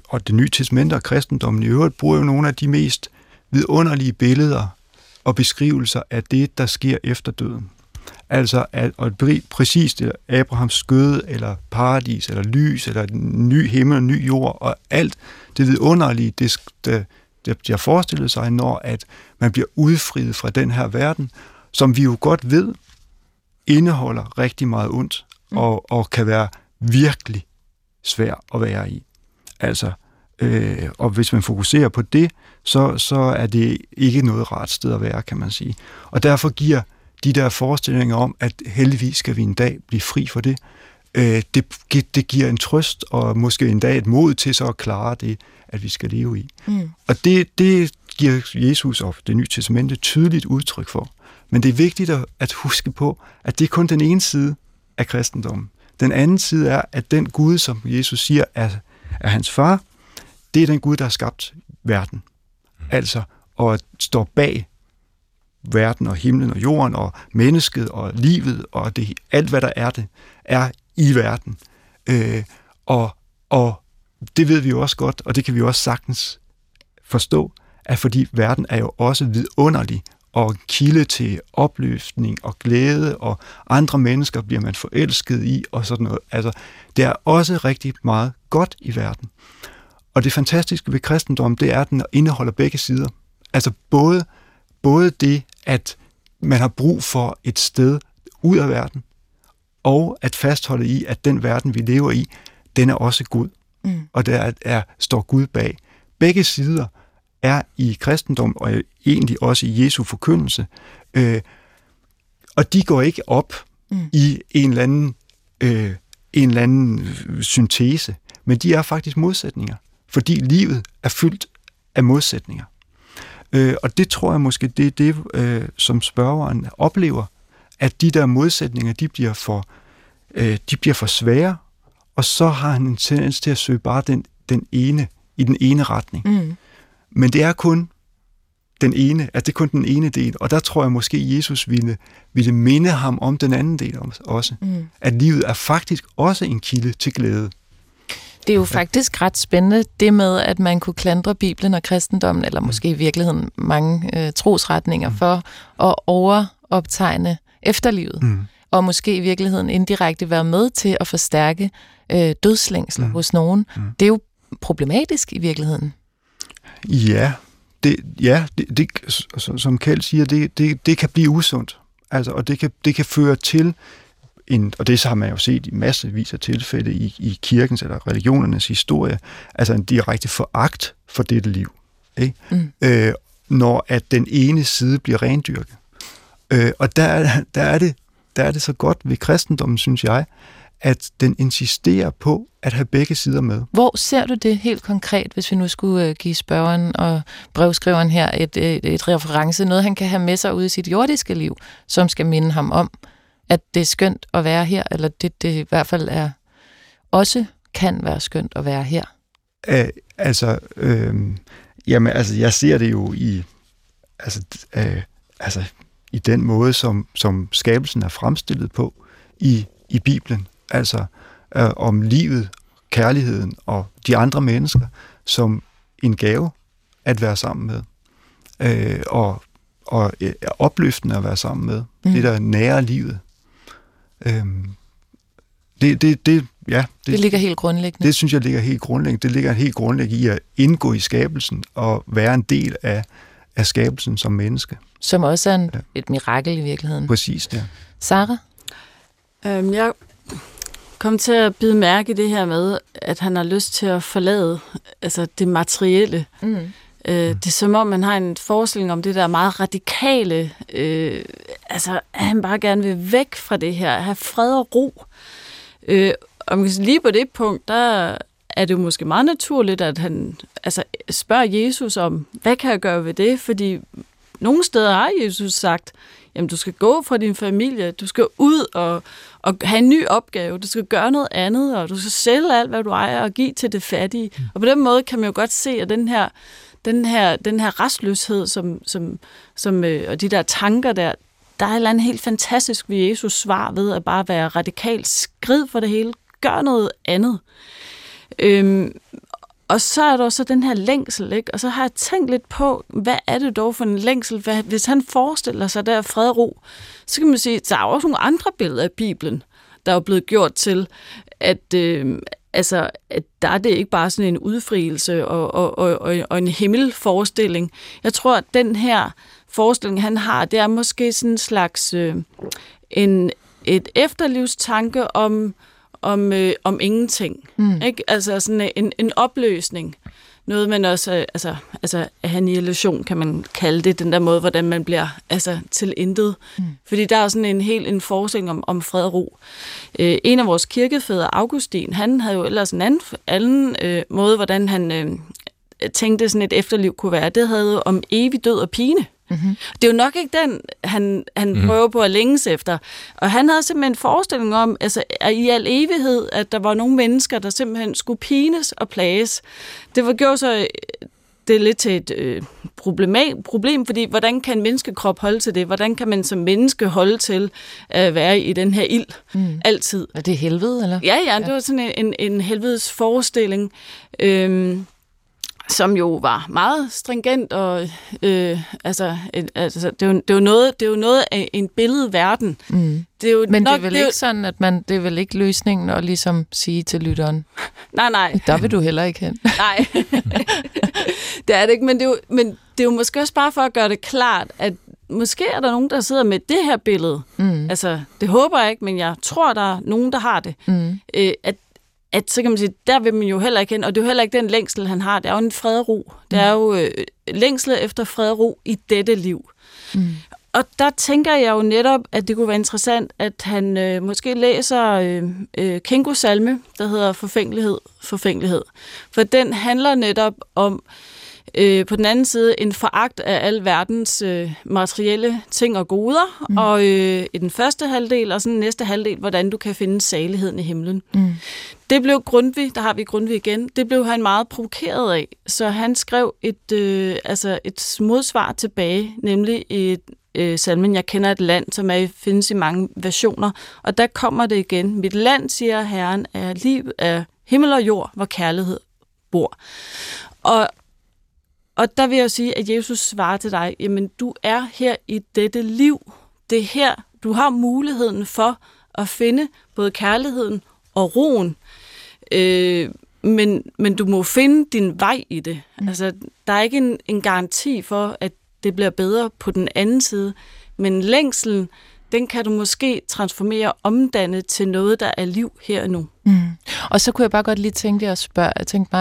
og det nye testament og kristendommen i øvrigt, bruger jo nogle af de mest vidunderlige billeder og beskrivelser af det, der sker efter døden. Altså præcis det, Abrahams skød, eller paradis, eller lys, eller ny himmel og ny jord, og alt det vidunderlige, jeg forestillede sig, når at man bliver udfriet fra den her verden, som vi jo godt ved, indeholder rigtig meget ondt, og kan være virkelig svær at være i. Altså, og hvis man fokuserer på det, så er det ikke noget rart sted at være, kan man sige. Og derfor giver de der forestillinger om, at heldigvis skal vi en dag blive fri for det, det giver en trøst og måske en dag et mod til så at klare det, at vi skal leve i. Og det giver Jesus og det nye testamente tydeligt udtryk for. Men det er vigtigt at huske på, at det er kun den ene side af kristendommen. Den anden side er, at den Gud, som Jesus siger er hans far, det er den Gud, der har skabt verden. Altså, og står bag verden og himlen og jorden og mennesket og livet og det, alt, hvad der er det, er i verden. Og det ved vi jo også godt, og det kan vi jo også sagtens forstå, at fordi verden er jo også vidunderlig og kilde til opløftning og glæde, og andre mennesker bliver man forelsket i og sådan noget. Altså, det er også rigtig meget godt i verden. Og det fantastiske ved kristendommen, det er, at den indeholder begge sider. Altså både det, at man har brug for et sted ud af verden, og at fastholde i, at den verden, vi lever i, den er også Gud. Mm. Og der står Gud bag. Begge sider er i kristendom, og egentlig også i Jesu forkyndelse, og de går ikke op i en eller anden syntese, men de er faktisk modsætninger, fordi livet er fyldt af modsætninger. Og det tror jeg måske, det er det, som spørgeren oplever, at de der modsætninger, de bliver for svære, og så har han en tendens til at søge bare den ene retning. Mm. Men det er kun den ene, at det er kun den ene del, og der tror jeg måske, Jesus ville minde ham om den anden del også. Mm. At livet er faktisk også en kilde til glæde. Det er jo faktisk ret spændende, det med, at man kunne klandre Bibelen og kristendommen, eller måske i virkeligheden mange trosretninger, for at overoptegne efterlivet. Mm. Og måske i virkeligheden indirekte være med til at forstærke dødslængsler hos nogen. Mm. Det er jo problematisk i virkeligheden. Ja, det som Keld siger, det kan blive usundt. Altså, og det kan føre til og det har man jo set i massevis af tilfælde i kirkens eller religionernes historie, altså en direkte foragt for dette liv, ikke? Mm. Når at den ene side bliver rendyrket. Og der er det så godt ved kristendommen, synes jeg, at den insisterer på at have begge sider med. Hvor ser du det helt konkret, hvis vi nu skulle give spørgeren og brevskriveren her et reference, noget han kan have med sig ude i sit jordiske liv, som skal minde ham om, at det er skønt at være her, eller det i hvert fald er også kan være skønt at være her? Jeg ser det jo i den måde, som skabelsen er fremstillet på i Bibelen. Altså om livet, kærligheden og de andre mennesker som en gave at være sammen med. Og opløftende at være sammen med. Mm. Det der nære livet. Det ligger helt grundlæggende. Det synes jeg ligger helt grundlæggende. Det ligger helt grundlæggende i at indgå i skabelsen og være en del af skabelsen som menneske. Som også er et mirakel i virkeligheden. Præcis, ja. Sarah? Jeg kom til at bide mærke i det her med, at han har lyst til at forlade det materielle. Mm. Det er som om, man har en forestilling om det der meget radikale. At han bare gerne vil væk fra det her, have fred og ro. Og lige på det punkt, der er det jo måske meget naturligt, at han spørger Jesus om, hvad kan jeg gøre ved det? Fordi nogle steder har Jesus sagt, jamen du skal gå fra din familie, du skal ud og have en ny opgave, du skal gøre noget andet, og du skal sælge alt, hvad du ejer, og give til det fattige. Og på den måde kan man jo godt se, at den her restløshed som og de der tanker der er et eller andet helt fantastisk ved Jesus svar ved at bare være radikalt skrid for det hele, gør noget andet. Og så er der også den her længsel, ikke? Og så har jeg tænkt lidt på, hvad er det dog for en længsel? Hvis han forestiller sig der fred og ro, så kan man sige, at der er også nogle andre billeder af Bibelen, der er blevet gjort til, at at der er det ikke bare sådan en udfrielse og en himmelforestilling. Jeg tror, at den her forestilling, han har, det er måske sådan en slags et efterlivstanke om ingenting. Mm. Ikke? Altså sådan en opløsning. Noget, man også annihilation, kan man kalde det, den der måde, hvordan man bliver til intet. Mm. Fordi der er sådan en helt en forestilling om fred og ro. En af vores kirkefædre, Augustin, han havde jo ellers en anden måde, hvordan han tænkte, sådan et efterliv kunne være. Det havde jo om evig død og pine. Mm-hmm. Det er jo nok ikke den, han prøver på at længes efter. Og han havde simpelthen en forestilling om, at i al evighed, at der var nogle mennesker, der simpelthen skulle pines og plages. Det gjorde så det lidt til et problem, fordi hvordan kan en menneskekrop holde til det? Hvordan kan man som menneske holde til at være i den her ild altid? Er det helvede, eller? Ja, det var sådan en helvedes forestilling. som jo var meget stringent, og det er jo noget af en billedverden. Mm. Det er jo men nok, det er vel det er ikke sådan, at man, det er vel ikke løsningen at ligesom sige til lytteren, nej. Der vil du heller ikke hen. Nej, det er det ikke, men det er jo måske også bare for at gøre det klart, at måske er der nogen, der sidder med det her billede. Mm. Altså, det håber jeg ikke, men jeg tror, der er nogen, der har det. Mm. At så kan man sige, der vil man jo heller ikke hen, og det er jo heller ikke den længsel, han har. Det er jo en fred og ro. Det er jo længsel efter fred og ro i dette liv. Mm. Og der tænker jeg jo netop, at det kunne være interessant, at han måske læser Kingos salme, der hedder Forfængelighed, forfængelighed. For den handler netop om, på den anden side, en foragt af al verdens materielle ting og goder, og i den første halvdel, og så den næste halvdel, hvordan du kan finde saligheden i himlen. Mm. Det blev Grundtvig, der har vi Grundtvig igen, det blev han meget provokeret af, så han skrev et modsvar tilbage, nemlig et salmen, jeg kender et land, som findes i mange versioner, og der kommer det igen. Mit land, siger Herren, er liv af himmel og jord, hvor kærlighed bor. Og der vil jeg sige, at Jesus svarer til dig, jamen du er her i dette liv. Det er her, du har muligheden for at finde både kærligheden og roen. Men du må finde din vej i det. Altså, der er ikke en garanti for, at det bliver bedre på den anden side. Men længslen, den kan du måske transformere og omdanne til noget, der er liv her og nu. Mm. Og så kunne jeg bare godt lige tænke mig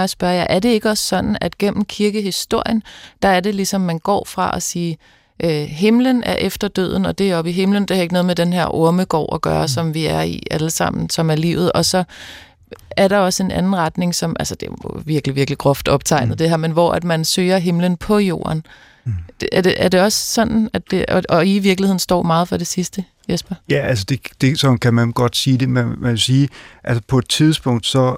at spørge jer, er det ikke også sådan, at gennem kirkehistorien, der er det ligesom, man går fra at sige, himlen er efter døden, og det er oppe i himlen, det har ikke noget med den her ormegård at gøre, som vi er i alle sammen, som er livet, og så er der også en anden retning, som, altså det er virkelig, virkelig groft optegnet det her, men hvor at man søger himlen på jorden. Mm. Er det også sådan, at det, og I virkeligheden står meget for det sidste, Jesper? Ja, altså det sådan kan man godt sige det. Man vil sige, altså på et tidspunkt, så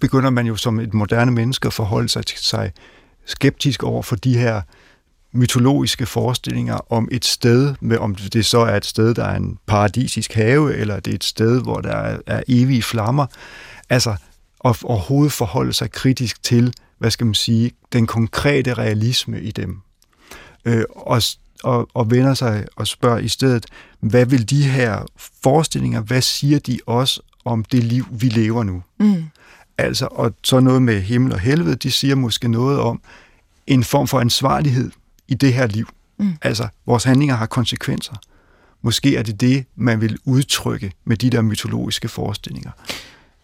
begynder man jo som et moderne menneske at forholde sig skeptisk over for de her mytologiske forestillinger om et sted, med, om det så er et sted, der er en paradisisk have, eller det er et sted, hvor der er evige flammer. Altså at overhovedet forholde sig kritisk til, hvad skal man sige, den konkrete realisme i dem. Og vender sig og spørger i stedet, hvad vil de her forestillinger, hvad siger de os om det liv, vi lever nu? Mm. Altså, og så noget med himmel og helvede, de siger måske noget om en form for ansvarlighed i det her liv. Mm. Altså, vores handlinger har konsekvenser. Måske er det, man vil udtrykke med de der mytologiske forestillinger.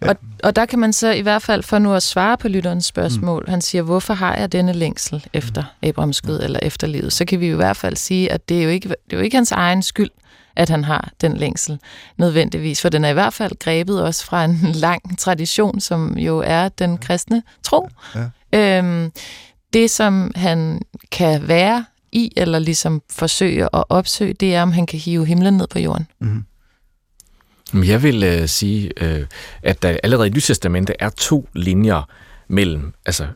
Ja. Og der kan man så i hvert fald, for nu at svare på lytterens spørgsmål, han siger, hvorfor har jeg denne længsel efter Abrahams skød eller efter livet? Så kan vi i hvert fald sige, at det er jo ikke hans egen skyld, at han har den længsel nødvendigvis, for den er i hvert fald grebet også fra en lang tradition, som jo er den kristne tro. Ja. Det, som han kan være i, eller ligesom forsøge at opsøge, det er, om han kan hive himlen ned på jorden. Mm. Jeg vil sige, at der allerede i Nyt Testamente er to linjer mellem, altså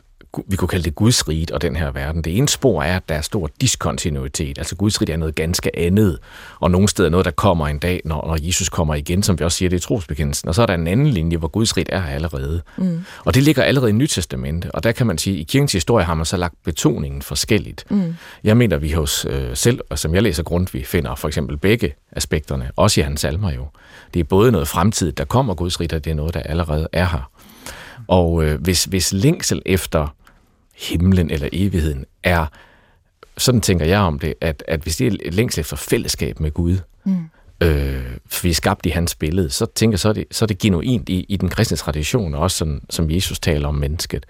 vi kunne kalde det Guds rige og den her verden. Det ene spor er, at der er stor diskontinuitet. Altså Guds rige er noget ganske andet, og nogle steder noget, der kommer en dag, når Jesus kommer igen, som vi også siger, det er trosbekendelsen. Og så er der en anden linje, hvor Guds rige er allerede. Mm. Og det ligger allerede i Nyt Testamente, og der kan man sige, at i kirkens historie har man så lagt betoningen forskelligt. Mm. Jeg mener, vi hos selv, og som jeg læser Grundtvig, finder for eksempel begge aspekterne, også i hans salmer jo. Det er både noget fremtid, der kommer Guds rige, og det er noget, der allerede er her. Og hvis længsel efter himlen eller evigheden er, sådan tænker jeg om det, at hvis det er længsel efter fællesskab med Gud, for vi er skabt i hans billede, så tænker jeg, så er det genuint i den kristne tradition, også sådan, som Jesus taler om mennesket.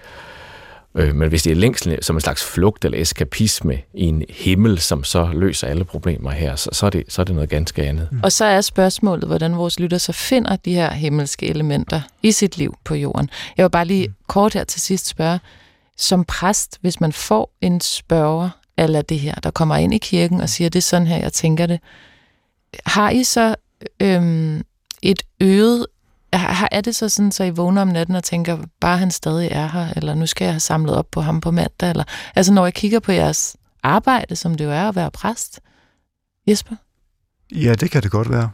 Men hvis det er længsel som en slags flugt eller eskapisme i en himmel, som så løser alle problemer her, så er det noget ganske andet. Og så er spørgsmålet, hvordan vores lytter så finder de her himmelske elementer i sit liv på jorden. Jeg vil bare lige kort her til sidst spørge, som præst, hvis man får en spørger eller det her, der kommer ind i kirken og siger, det er sådan her, jeg tænker det, har I så et øget, er det så sådan, så I vågner om natten og tænker, bare han stadig er her, eller nu skal jeg have samlet op på ham på mandag, eller altså når jeg kigger på jeres arbejde, som det jo er at være præst, Jesper? Ja, det kan det godt være.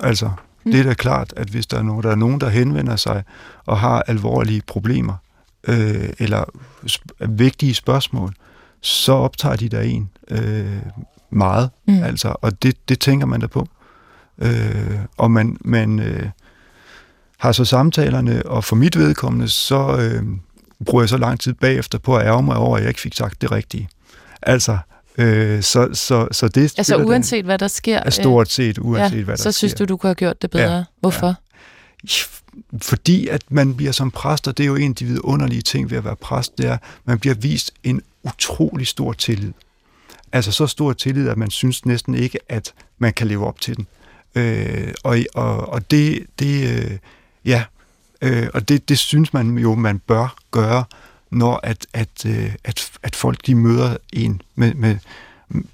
Altså, det er da klart, at hvis der er nogen, der henvender sig og har alvorlige problemer, eller vigtige spørgsmål, så optager de der en meget. Mm. Altså, og det tænker man da på. Og man har så samtalerne, og for mit vedkommende, så bruger jeg så lang tid bagefter på at ærge mig over, at jeg ikke fik sagt det rigtige. Altså, så det... Altså uanset hvad der sker? Er stort set uanset hvad der sker. Så synes du kunne have gjort det bedre. Ja, hvorfor? Ja. Fordi at man bliver som præst, og det er jo en af de vidunderlige ting ved at være præst, det er, at man bliver vist en utrolig stor tillid. Altså så stor tillid, at man synes næsten ikke, at man kan leve op til den. Og det synes man jo, man bør gøre, når at folk de møder en med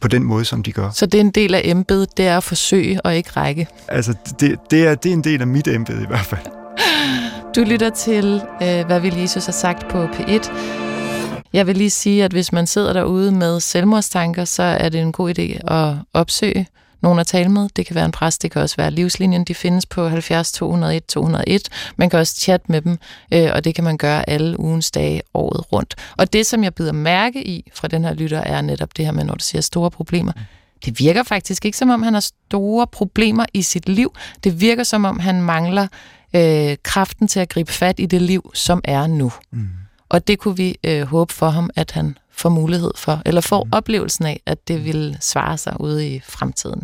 på den måde, som de gør. Så det er en del af embedet, det er at forsøge og ikke række? Altså, det er en del af mit embede i hvert fald. Du lytter til, hvad vil Jesus have sagt på P1. Jeg vil lige sige, at hvis man sidder derude med selvmordstanker, så er det en god idé at opsøge nogen at tale med. Det kan være en præst, det kan også være Livslinjen. De findes på 70 201 201. Man kan også chatte med dem, og det kan man gøre alle ugens dage året rundt. Og det, som jeg bider mærke i fra den her lytter, er netop det her med, når du siger store problemer. Det virker faktisk ikke, som om han har store problemer i sit liv. Det virker, som om han mangler kraften til at gribe fat i det liv, som er nu. Mm. Og det kunne vi håbe for ham, at han får mulighed for, eller får oplevelsen af, at det vil svare sig ude i fremtiden.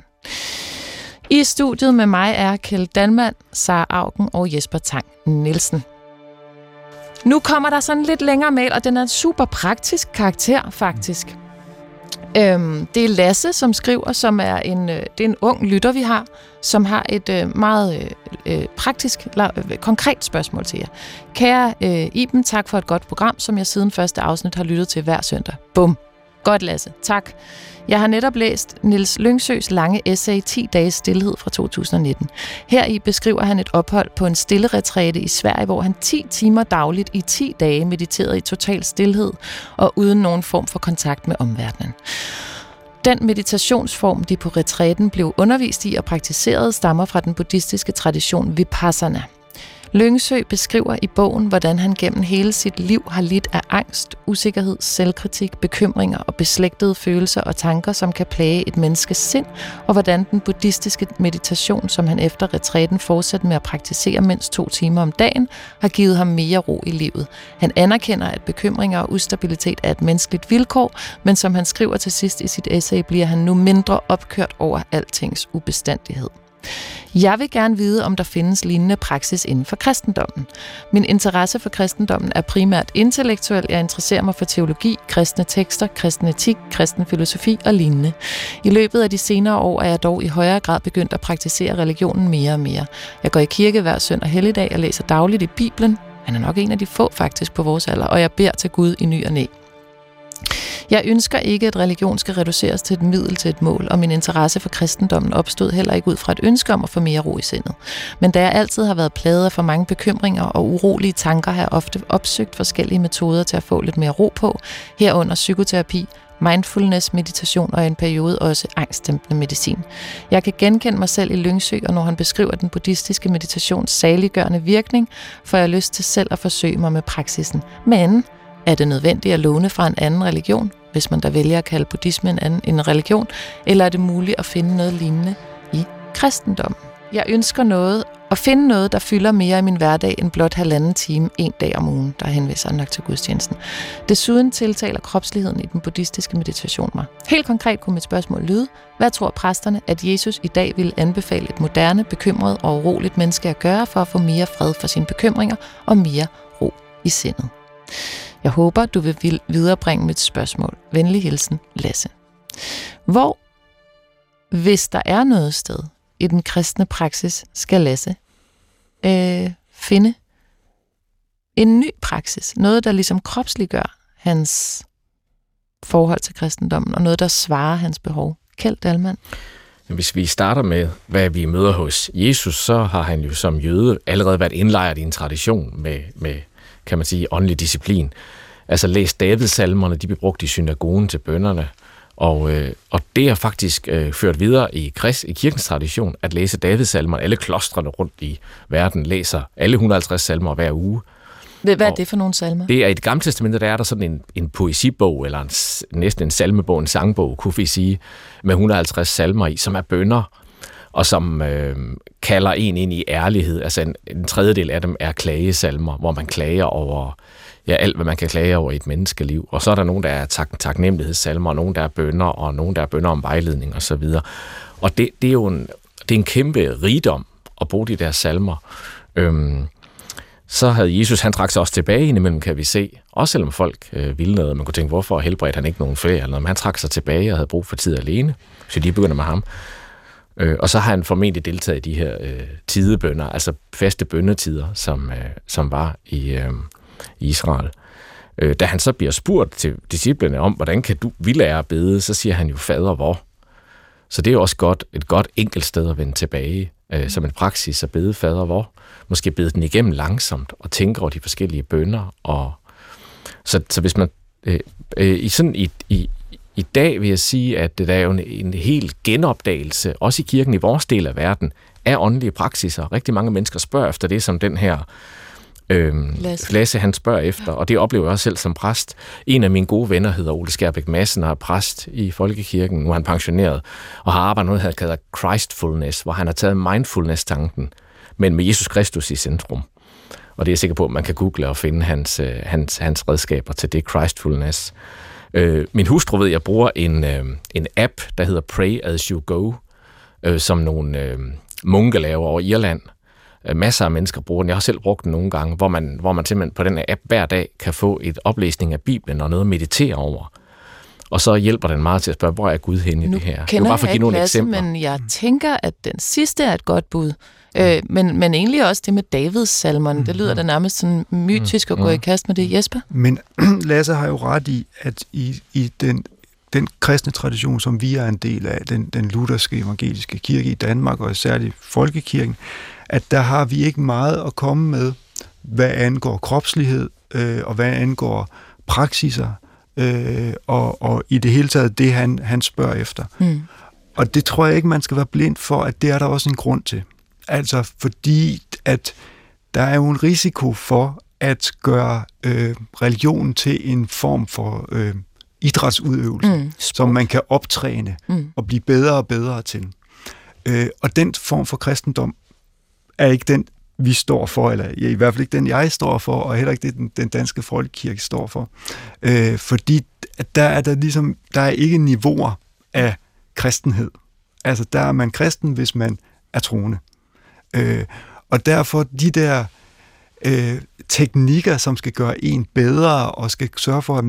I studiet med mig er Keld Dahlmann, Sarah Auken og Jesper Tang Nielsen. Nu kommer der sådan lidt længere mail, og den er en super praktisk karakter, faktisk. Det er Lasse, som skriver, som er en ung lytter, vi har, som har et meget praktisk, konkret spørgsmål til jer. Kære Iben, tak for et godt program, som jeg siden første afsnit har lyttet til hver søndag. Bum. Godt, Lasse. Tak. Jeg har netop læst Niels Lyngsøes lange essay 10 dages stillhed fra 2019. Her i beskriver han et ophold på en stille retræte i Sverige, hvor han 10 timer dagligt i 10 dage mediterede i total stillhed og uden nogen form for kontakt med omverdenen. Den meditationsform, de på retræten blev undervist i og praktiserede, stammer fra den buddhistiske tradition Vipassana. Lyngsøe beskriver i bogen, hvordan han gennem hele sit liv har lidt af angst, usikkerhed, selvkritik, bekymringer og beslægtede følelser og tanker, som kan plage et menneskes sind, og hvordan den buddhistiske meditation, som han efter retræten fortsatte med at praktisere mindst 2 timer om dagen, har givet ham mere ro i livet. Han anerkender, at bekymringer og ustabilitet er et menneskeligt vilkår, men som han skriver til sidst i sit essay, bliver han nu mindre opkørt over altings ubestandighed. Jeg vil gerne vide, om der findes lignende praksis inden for kristendommen. Min interesse for kristendommen er primært intellektuel. Jeg interesserer mig for teologi, kristne tekster, kristen etik, kristen filosofi og lignende. I løbet af de senere år er jeg dog i højere grad begyndt at praktisere religionen mere og mere. Jeg går i kirke hver søndag og helligdag og læser dagligt i Bibelen. Han er nok en af de få faktisk på vores alder, og jeg beder til Gud i ny og næ. Jeg ønsker ikke, at religion skal reduceres til et middel til et mål, og min interesse for kristendommen opstod heller ikke ud fra et ønske om at få mere ro i sindet. Men da jeg altid har været plaget af for mange bekymringer og urolige tanker, har jeg ofte opsøgt forskellige metoder til at få lidt mere ro på, herunder psykoterapi, mindfulness, meditation og i en periode også angstdæmpende medicin. Jeg kan genkende mig selv i Lyngsøe, og når han beskriver den buddhistiske meditations saliggørende virkning, får jeg lyst til selv at forsøge mig med praksisen. Men... er det nødvendigt at låne fra en anden religion, hvis man der vælger at kalde buddhisme en anden en religion, eller er det muligt at finde noget lignende i kristendommen? Jeg ønsker at finde noget, der fylder mere i min hverdag end blot 1,5 time 1 dag om ugen, der henviser nok til gudstjenesten. Desuden tiltaler kropsligheden i den buddhistiske meditation mig. Helt konkret kunne mit spørgsmål lyde, hvad tror præsterne, at Jesus i dag ville anbefale et moderne, bekymret og uroligt menneske at gøre for at få mere fred for sine bekymringer og mere ro i sindet? Jeg håber, du vil viderebringe mit spørgsmål. Venlig hilsen, Lasse. Hvor, hvis der er noget sted i den kristne praksis, skal Lasse finde en ny praksis? Noget, der ligesom kropsliggør hans forhold til kristendommen, og noget, der svarer hans behov. Keld Dahlmann. Hvis vi starter med, hvad vi møder hos Jesus, så har han jo som jøde allerede været indlejret i en tradition med kan man sige, åndelig disciplin. Altså læs Davids-salmerne, de blev brugt i synagogen til bønnerne, og det har faktisk ført videre i kirkens tradition, at læse Davids-salmerne. Alle klostrene rundt i verden læser alle 150 salmer hver uge, Hvad er det for nogle salmer? Det er i Det Gamle Testamente, der er der sådan en poesibog, eller næsten en salmebog, en sangbog, kunne vi sige, med 150 salmer i, som er bønner, og som kalder en ind i ærlighed. Altså en tredjedel af dem er klagesalmer, hvor man klager over alt, hvad man kan klage over i et menneskeliv. Og så er der nogen, der er taknemmelighedssalmer, og nogen, der er bønner, og nogen, der er bønner om vejledning osv. Og det er jo en kæmpe rigdom at bruge de der salmer. Så havde Jesus, han trak sig også tilbage indimellem, kan vi se. Også selvom folk ville noget, man kunne tænke, hvorfor helbredte han ikke nogen flere eller noget. Men han trak sig tilbage og havde brug for tid alene, så de begynder med ham. Og så har han formentlig deltaget i de her tidebønner, altså faste bønnetider, som var i Israel. Da han så bliver spurgt til disciplene om, hvordan kan vi lære at bede, så siger han jo, fader vor. Så det er jo også et godt enkelt sted at vende tilbage, som en praksis at bede fader vor. Måske bede den igennem langsomt, og tænke over de forskellige bønner. Så hvis man... I dag vil jeg sige, at der er jo en hel genopdagelse, også i kirken i vores del af verden, af åndelige praksiser. Rigtig mange mennesker spørger efter det, som den her Lasse han spørger efter, og det oplever jeg også selv som præst. En af mine gode venner hedder Ole Skjærbæk Madsen, og er præst i Folkekirken, nu er han pensioneret, og har arbejdet noget, der hedder Christfulness, hvor han har taget mindfulness-tanken, men med Jesus Kristus i centrum. Og det er jeg sikker på, at man kan google og finde hans redskaber til det, Christfulness. Min hustru ved, jeg bruger en app, der hedder Pray As You Go, som nogle munke laver over Irland. Masser af mennesker bruger den. Jeg har selv brugt den nogle gange, hvor man simpelthen på den app hver dag kan få et oplæsning af Bibelen og noget at meditere over. Og så hjælper den meget til at spørge, hvor er Gud henne i det her? Det er bare for at give nogle eksempler. Men jeg tænker, at den sidste er et godt bud. Men egentlig også det med Davids-salmerne. Det lyder da nærmest sådan mytisk at gå i kast med det. Jesper? Men Lasse har jo ret i, at i den kristne tradition, som vi er en del af, den lutherske evangeliske kirke i Danmark, og særligt folkekirken, at der har vi ikke meget at komme med, hvad angår kropslighed, og hvad angår praksiser, og i det hele taget det, han spørger efter. Mm. Og det tror jeg ikke, man skal være blind for, at det er der også en grund til. Altså fordi, at der er jo en risiko for at gøre religion til en form for idrætsudøvelse, som man kan optræne og blive bedre og bedre til. Og den form for kristendom er ikke den, vi står for, eller i hvert fald ikke den, jeg står for, og heller ikke det, den danske folkekirke står for. Fordi der er ikke niveauer af kristenhed. Altså der er man kristen, hvis man er troende. Og derfor de der teknikker, som skal gøre en bedre, og skal sørge for, at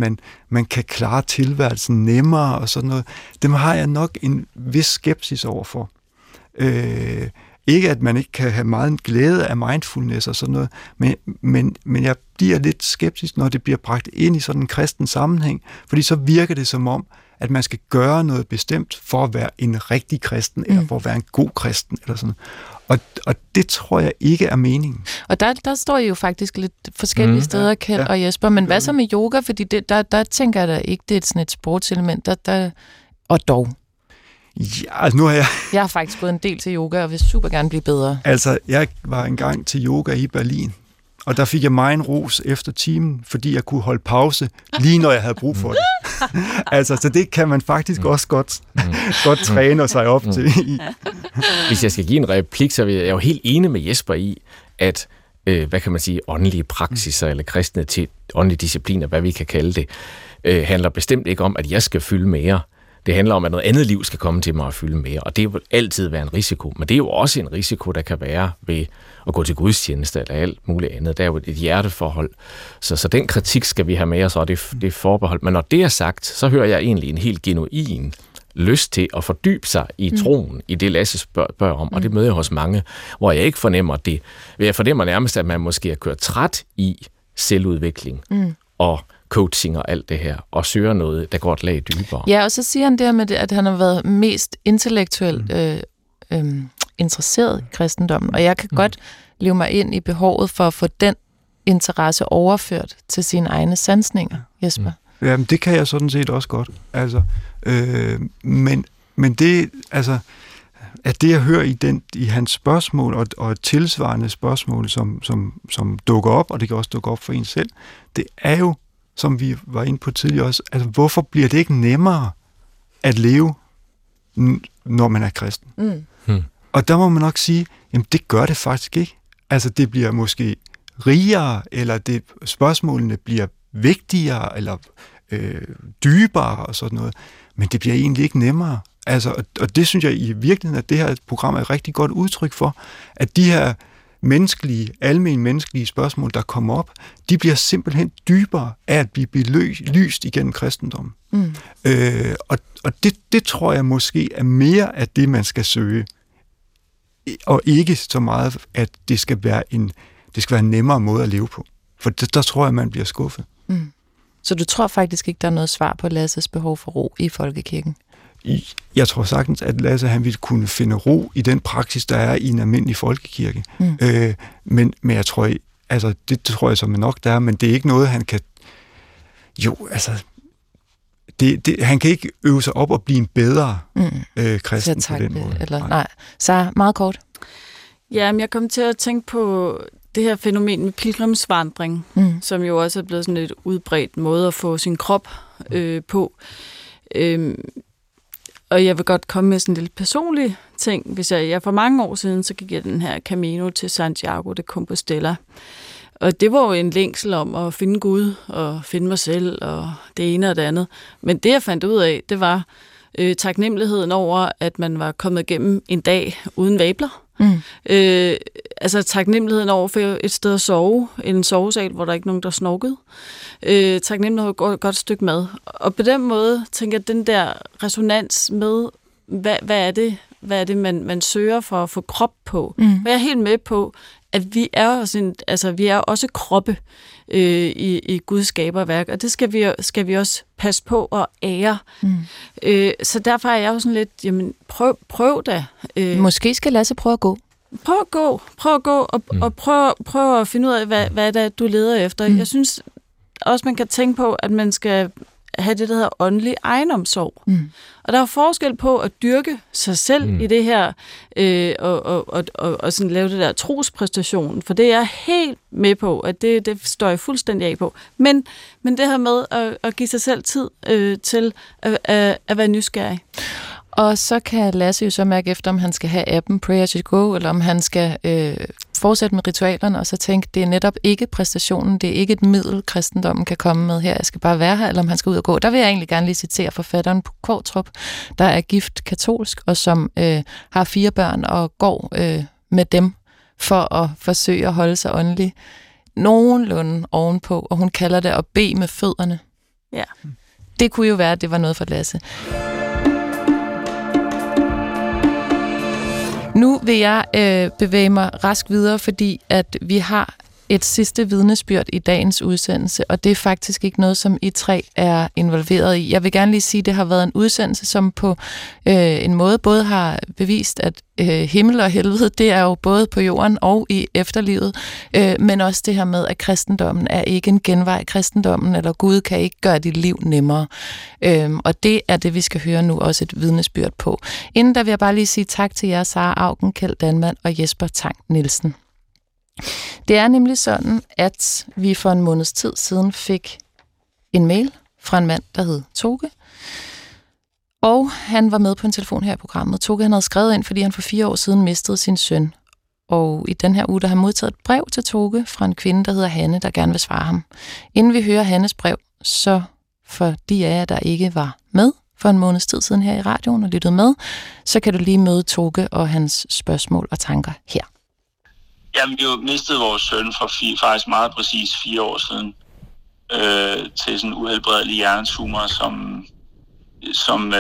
man kan klare tilværelsen nemmere, og sådan noget, dem har jeg nok en vis skepsis overfor. Ikke at man ikke kan have meget glæde af mindfulness og sådan noget, men jeg bliver lidt skeptisk, når det bliver bragt ind i sådan en kristen sammenhæng, fordi så virker det som om, at man skal gøre noget bestemt for at være en rigtig kristen, eller for at være en god kristen, eller sådan. Og det tror jeg ikke er meningen. Og der står I jo faktisk lidt forskellige steder, Keld og Jesper, men hvad så med yoga? Fordi der tænker jeg da ikke, det er sådan et sportselement, og dog. Ja, altså nu har jeg... Jeg har faktisk gået en del til yoga, og vil super gerne blive bedre. Altså, jeg var engang til yoga i Berlin, og der fik jeg meget en ros efter timen, fordi jeg kunne holde pause, lige når jeg havde brug for det. Altså, så det kan man faktisk også godt træne sig op til. Hvis jeg skal give en replik, så er jeg jo helt enig med Jesper i, at, hvad kan man sige, åndelige praksiser, eller kristne til åndelige discipliner, hvad vi kan kalde det, handler bestemt ikke om, at jeg skal fylde mere. Det handler om, at noget andet liv skal komme til mig og fylde mere, og det vil altid være en risiko. Men det er jo også en risiko, der kan være ved at gå til gudstjeneste eller alt muligt andet. Der er jo et hjerteforhold. Så den kritik skal vi have med os, og det er forbehold. Men når det er sagt, så hører jeg egentlig en helt genuin lyst til at fordybe sig i troen, i det Lasse spørger om, og det møder jeg hos mange, hvor jeg ikke fornemmer det. Jeg fornemmer nærmest, at man måske er kørt træt i selvudvikling og coaching og alt det her, og søger noget, der går et lag dybere. Ja, og så siger han der med det, at han har været mest intellektuelt interesseret i kristendommen, og jeg kan godt leve mig ind i behovet for at få den interesse overført til sine egne sansninger, Jesper. Jamen, det kan jeg sådan set også godt. Altså, men det, altså, at det jeg hører i hans spørgsmål og et tilsvarende spørgsmål, som dukker op, og det kan også dukke op for en selv, det er jo, som vi var inde på tidligere også, altså hvorfor bliver det ikke nemmere at leve, når man er kristen? Mm. Hmm. Og der må man nok sige, jamen det gør det faktisk ikke. Altså det bliver måske rigere, eller spørgsmålene bliver vigtigere, eller dybere og sådan noget, men det bliver egentlig ikke nemmere. Altså, og det synes jeg i virkeligheden, at det her program er et rigtig godt udtryk for, at de her almen menneskelige spørgsmål, der kommer op, de bliver simpelthen dybere af at blive belyst igennem kristendommen. Mm. Og det tror jeg måske er mere af det, man skal søge, og ikke så meget, at det skal være en nemmere måde at leve på. For der tror jeg, man bliver skuffet. Mm. Så du tror faktisk ikke, der er noget svar på Lasses behov for ro i folkekirken? Jeg tror sagtens, at Lasse han ville kunne finde ro i den praksis, der er i en almindelig folkekirke. Mm. Men jeg tror, altså det tror jeg som nok der er, men det er ikke noget, han kan... Jo, altså... han kan ikke øve sig op og blive en bedre kristen på den måde. Nej. Så meget kort. Jamen, jeg kom til at tænke på det her fænomen med pilgrimsvandring, som jo også er blevet sådan lidt udbredt måde at få sin krop på. Og jeg vil godt komme med sådan en lille personlig ting. Hvis jeg for mange år siden, så gik jeg den her Camino til Santiago de Compostela. Og det var jo en længsel om at finde Gud og finde mig selv og det ene og det andet. Men det, jeg fandt ud af, det var taknemmeligheden over, at man var kommet igennem en dag uden vabler. Mm. Altså taknemmeligheden over for et sted at sove, en sovesal, hvor der ikke er nogen, der snorkede. Taknemmeligheden over et godt stykke mad. Og på den måde tænker jeg, den der resonans med, hvad er det man søger for at få krop på. Mm. Og jeg er helt med på, at vi er også kroppe i Guds skaberværk, og det skal vi også passe på og ære. Mm. Så derfor er jeg jo sådan lidt, jamen prøv da. Måske skal Lasse prøve at gå. Prøv at gå og prøv at finde ud af, hvad det er, du leder efter. Mm. Jeg synes også, man kan tænke på, at man skal have det, der hedder åndelig egenomsorg. Mm. Og der er forskel på at dyrke sig selv i det her, og sådan lave det der trospræstation, for det er jeg helt med på, at det står jeg fuldstændig af på. Men det her med at give sig selv tid til at være nysgerrig. Og så kan Lasse jo så mærke efter, om han skal have appen Pray As You Go, eller om han skal fortsætte med ritualerne, og så tænke, det er netop ikke præstationen, det er ikke et middel, kristendommen kan komme med her, jeg skal bare være her, eller om han skal ud og gå. Der vil jeg egentlig gerne lige citere forfatteren på Kortrup, der er gift katolsk, og som har 4 børn og går med dem for at forsøge at holde sig åndelig nogenlunde ovenpå, og hun kalder det at bede med fødderne. Ja. Det kunne jo være, at det var noget for Lasse. Nu vil jeg bevæge mig rask videre, fordi at vi har et sidste vidnesbyrd i dagens udsendelse, og det er faktisk ikke noget, som I 3 er involveret i. Jeg vil gerne lige sige, at det har været en udsendelse, som på en måde både har bevist, at himmel og helvede, det er jo både på jorden og i efterlivet, men også det her med, at kristendommen er ikke en genvej. Kristendommen eller Gud kan ikke gøre dit liv nemmere. Og det er det, vi skal høre nu, også et vidnesbyrd på. Inden der vil jeg bare lige sige tak til jer, Sarah Auken, Keld Dahlmann og Jesper Tang Nielsen. Det er nemlig sådan, at vi for en måneds tid siden fik en mail fra en mand, der hed Toke. Og han var med på en telefon her i programmet. Toke, han havde skrevet ind, fordi han for 4 år siden mistede sin søn. Og i den her uge, der har modtaget et brev til Toke fra en kvinde, der hedder Hanne, der gerne vil svare ham. Inden vi hører Hannes brev, så for de af jer, der ikke var med for en måneds tid siden her i radioen og lyttede med, så kan du lige møde Toke og hans spørgsmål og tanker her. Jamen, vi jo mistede vores søn for faktisk meget præcis 4 år siden til sådan en uhelbredelig hjernetumor, som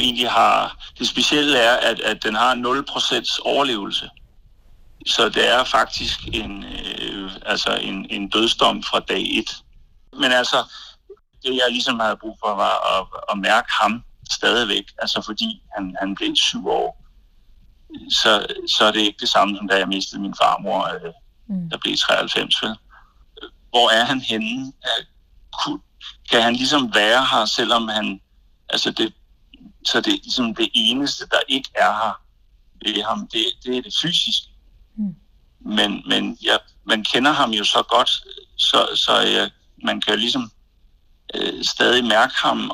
egentlig har... Det specielle er, at den har 0% overlevelse. Så det er faktisk en dødsdom fra dag 1. Men altså, det jeg ligesom havde brug for, var at mærke ham stadigvæk, altså fordi han blev 7 år. Så er det ikke det samme, som da jeg mistede min farmor, der blev 93. Vel? Hvor er han henne? Kan han ligesom være her, selvom han... Altså det eneste, der ikke er her, ved ham, det er det fysiske. Mm. Men man kender ham jo så godt, så man kan jo ligesom stadig mærke ham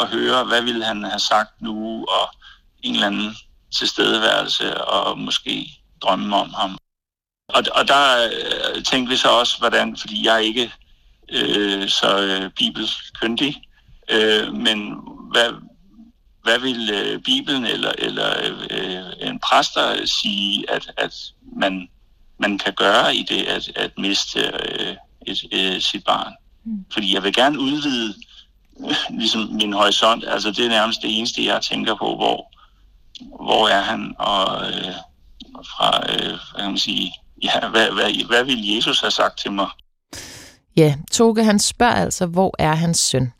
og høre, hvad ville han have sagt nu, og en eller anden tilstedeværelse, og måske drømme om ham. Og der tænkte vi så også, hvordan, fordi jeg er ikke så bibelkyndig, men hvad vil Bibelen eller en præster sige, at man kan gøre i det at miste sit barn? Mm. Fordi jeg vil gerne udvide ligesom min horisont. Altså det er nærmest det eneste, jeg tænker på, hvor er han, og hvad kan man sige, ja, hvad ville Jesus have sagt til mig? Ja, Toke han spørger altså, hvor er hans søn?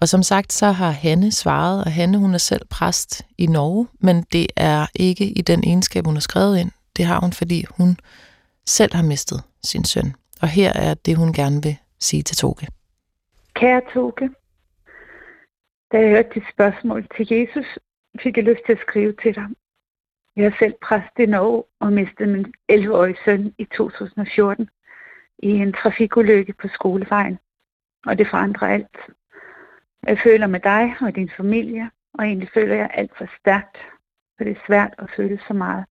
Og som sagt, så har Hanne svaret, og Hanne hun er selv præst i Norge, men det er ikke i den egenskab, hun har skrevet ind. Det har hun, fordi hun selv har mistet sin søn. Og her er det, hun gerne vil sige til Toke. Kære Toke, da jeg hørte dit spørgsmål til Jesus, fik jeg lyst til at skrive til dig. Jeg er selv præst i Norge og mistede min 11-årige søn i 2014 i en trafikulykke på skolevejen. Og det forandrer alt. Jeg føler med dig og din familie, og egentlig føler jeg alt for stærkt, for det er svært at føle så meget.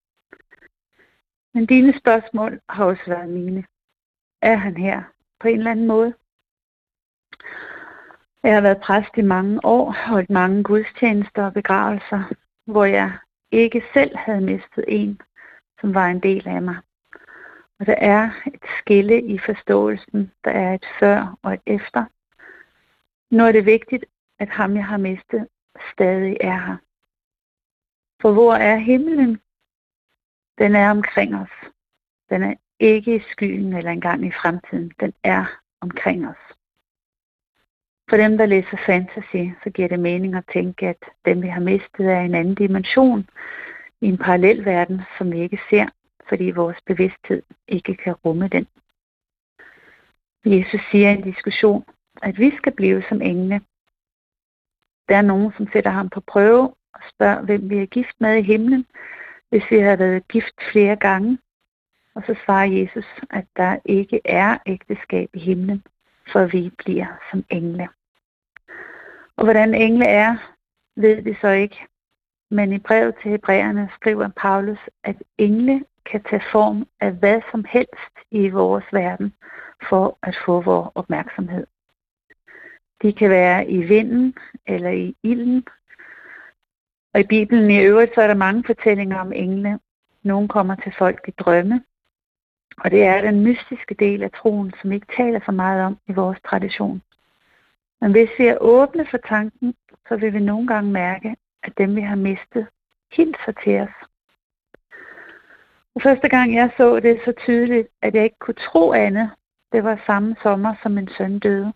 Men dine spørgsmål har også været mine. Er han her på en eller anden måde? Jeg har været præst i mange år, holdt mange gudstjenester og begravelser, hvor jeg ikke selv havde mistet en, som var en del af mig. Og der er et skille i forståelsen, der er et før og et efter. Nu er det vigtigt, at ham jeg har mistet stadig er her. For hvor er himlen? Den er omkring os. Den er ikke i skyen eller engang i fremtiden. Den er omkring os. For dem, der læser fantasy, så giver det mening at tænke, at dem vi har mistet er en anden dimension i en parallel verden, som vi ikke ser, fordi vores bevidsthed ikke kan rumme den. Jesus siger i en diskussion, at vi skal blive som engle. Der er nogen, som sætter ham på prøve og spørger, hvem vi er gift med i himlen, hvis vi har været gift flere gange. Og så svarer Jesus, at der ikke er ægteskab i himlen, for vi bliver som engle. Og hvordan engle er, ved vi så ikke. Men i brevet til hebræerne skriver Paulus, at engle kan tage form af hvad som helst i vores verden, for at få vores opmærksomhed. De kan være i vinden eller i ilden. Og i Bibelen i øvrigt, så er der mange fortællinger om engle. Nogle kommer til folk i drømme. Og det er den mystiske del af troen, som ikke taler så meget om i vores tradition. Men hvis vi er åbne for tanken, så vil vi nogle gange mærke, at dem vi har mistet, hilser til os. Og første gang jeg så det så tydeligt, at jeg ikke kunne tro andet, det var samme sommer, som min søn døde.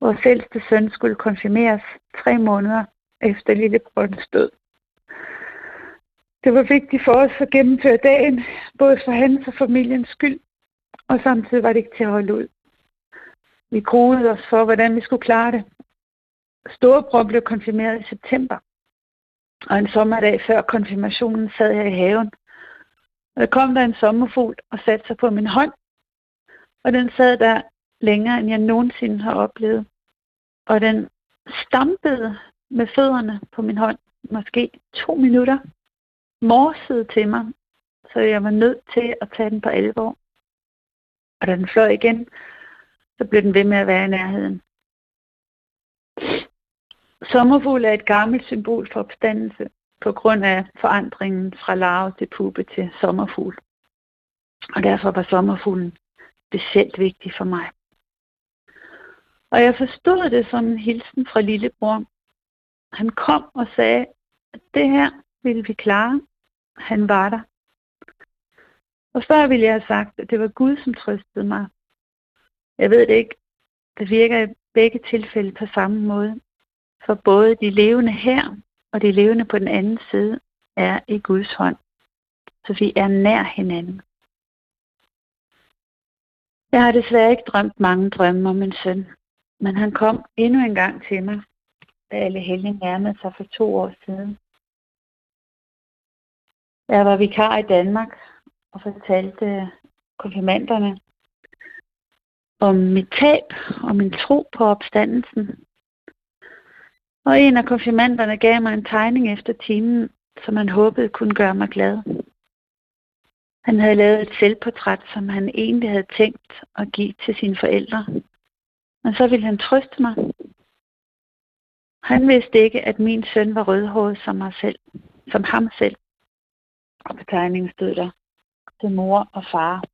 Vores ældste søn skulle konfirmeres 3 måneder efter lillebrorens død. Det var vigtigt for os at gennemføre dagen, både for hans og familiens skyld, og samtidig var det ikke til at holde ud. Vi gruede os for, hvordan vi skulle klare det. Storebror blev konfirmeret i september, og en sommerdag før konfirmationen sad jeg i haven. Og der kom der en sommerfugl og satte sig på min hånd, og den sad der længere, end jeg nogensinde har oplevet. Og den stampede med fødderne på min hånd, måske 2 minutter, morsede til mig, så jeg var nødt til at tage den på alvor. Og da den fløj igen, så blev den ved med at være i nærheden. Sommerfugl er et gammelt symbol for opstandelse, på grund af forandringen fra larve til puppe til sommerfugl. Og derfor var sommerfuglen specielt vigtig for mig. Og jeg forstod det som en hilsen fra lillebror. Han kom og sagde, at det her ville vi klare. Han var der. Og før ville jeg have sagt, at det var Gud, som trøstede mig. Jeg ved det ikke. Det virker i begge tilfælde på samme måde. For både de levende her og de levende på den anden side er i Guds hånd. Så vi er nær hinanden. Jeg har desværre ikke drømt mange drømme om min søn, men han kom endnu en gang til mig, da alle hellige nærmede sig for 2 år siden. Jeg var vikar i Danmark og fortalte konfirmanderne om mit tab og min tro på opstandelsen. Og en af konfirmanderne gav mig en tegning efter timen, som han håbede kunne gøre mig glad. Han havde lavet et selvportræt, som han egentlig havde tænkt at give til sine forældre. Men så ville han trøste mig. Han vidste ikke, at min søn var rødhåret som ham selv. Og på tegningen stod der til mor og far.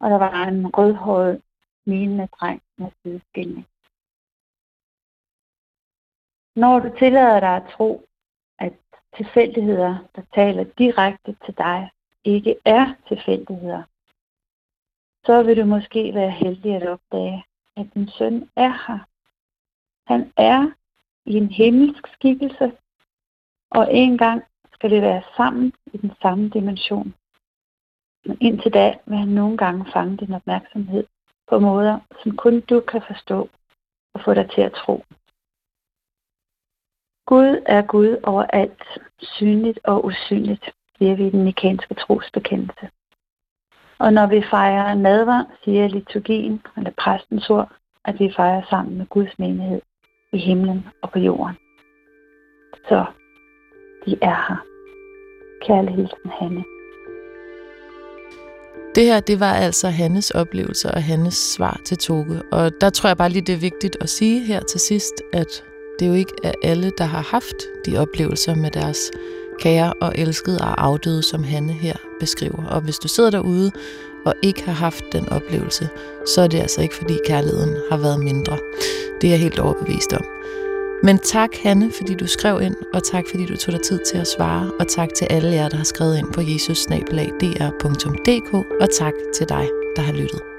Og der var en rødhåret minende dreng med sideskilning. Når du tillader dig at tro, at tilfældigheder, der taler direkte til dig, ikke er tilfældigheder, så vil du måske være heldig at opdage, at din søn er her. Han er i en himmelsk skikkelse, og en gang skal det være sammen i den samme dimension. Men indtil da vil han nogle gange fange din opmærksomhed på måder, som kun du kan forstå og få dig til at tro. Gud er Gud overalt, synligt og usynligt, siger vi i den nikanske trosbekendelse. Og når vi fejrer nadver, siger liturgien eller præstens ord, at vi fejrer sammen med Guds menighed i himlen og på jorden. Så de er her. Kærlig hilsen, Hanne. Det her, det var altså Hannes oplevelser og Hannes svar til Toke. Og der tror jeg bare lige, det er vigtigt at sige her til sidst, at det jo ikke er alle, der har haft de oplevelser med deres kære og elskede og afdøde, som Hanne her beskriver. Og hvis du sidder derude og ikke har haft den oplevelse, så er det altså ikke, fordi kærligheden har været mindre. Det er jeg helt overbevist om. Men tak, Hanne, fordi du skrev ind, og tak, fordi du tog dig tid til at svare, og tak til alle jer, der har skrevet ind på jesus@dr.dk, og tak til dig, der har lyttet.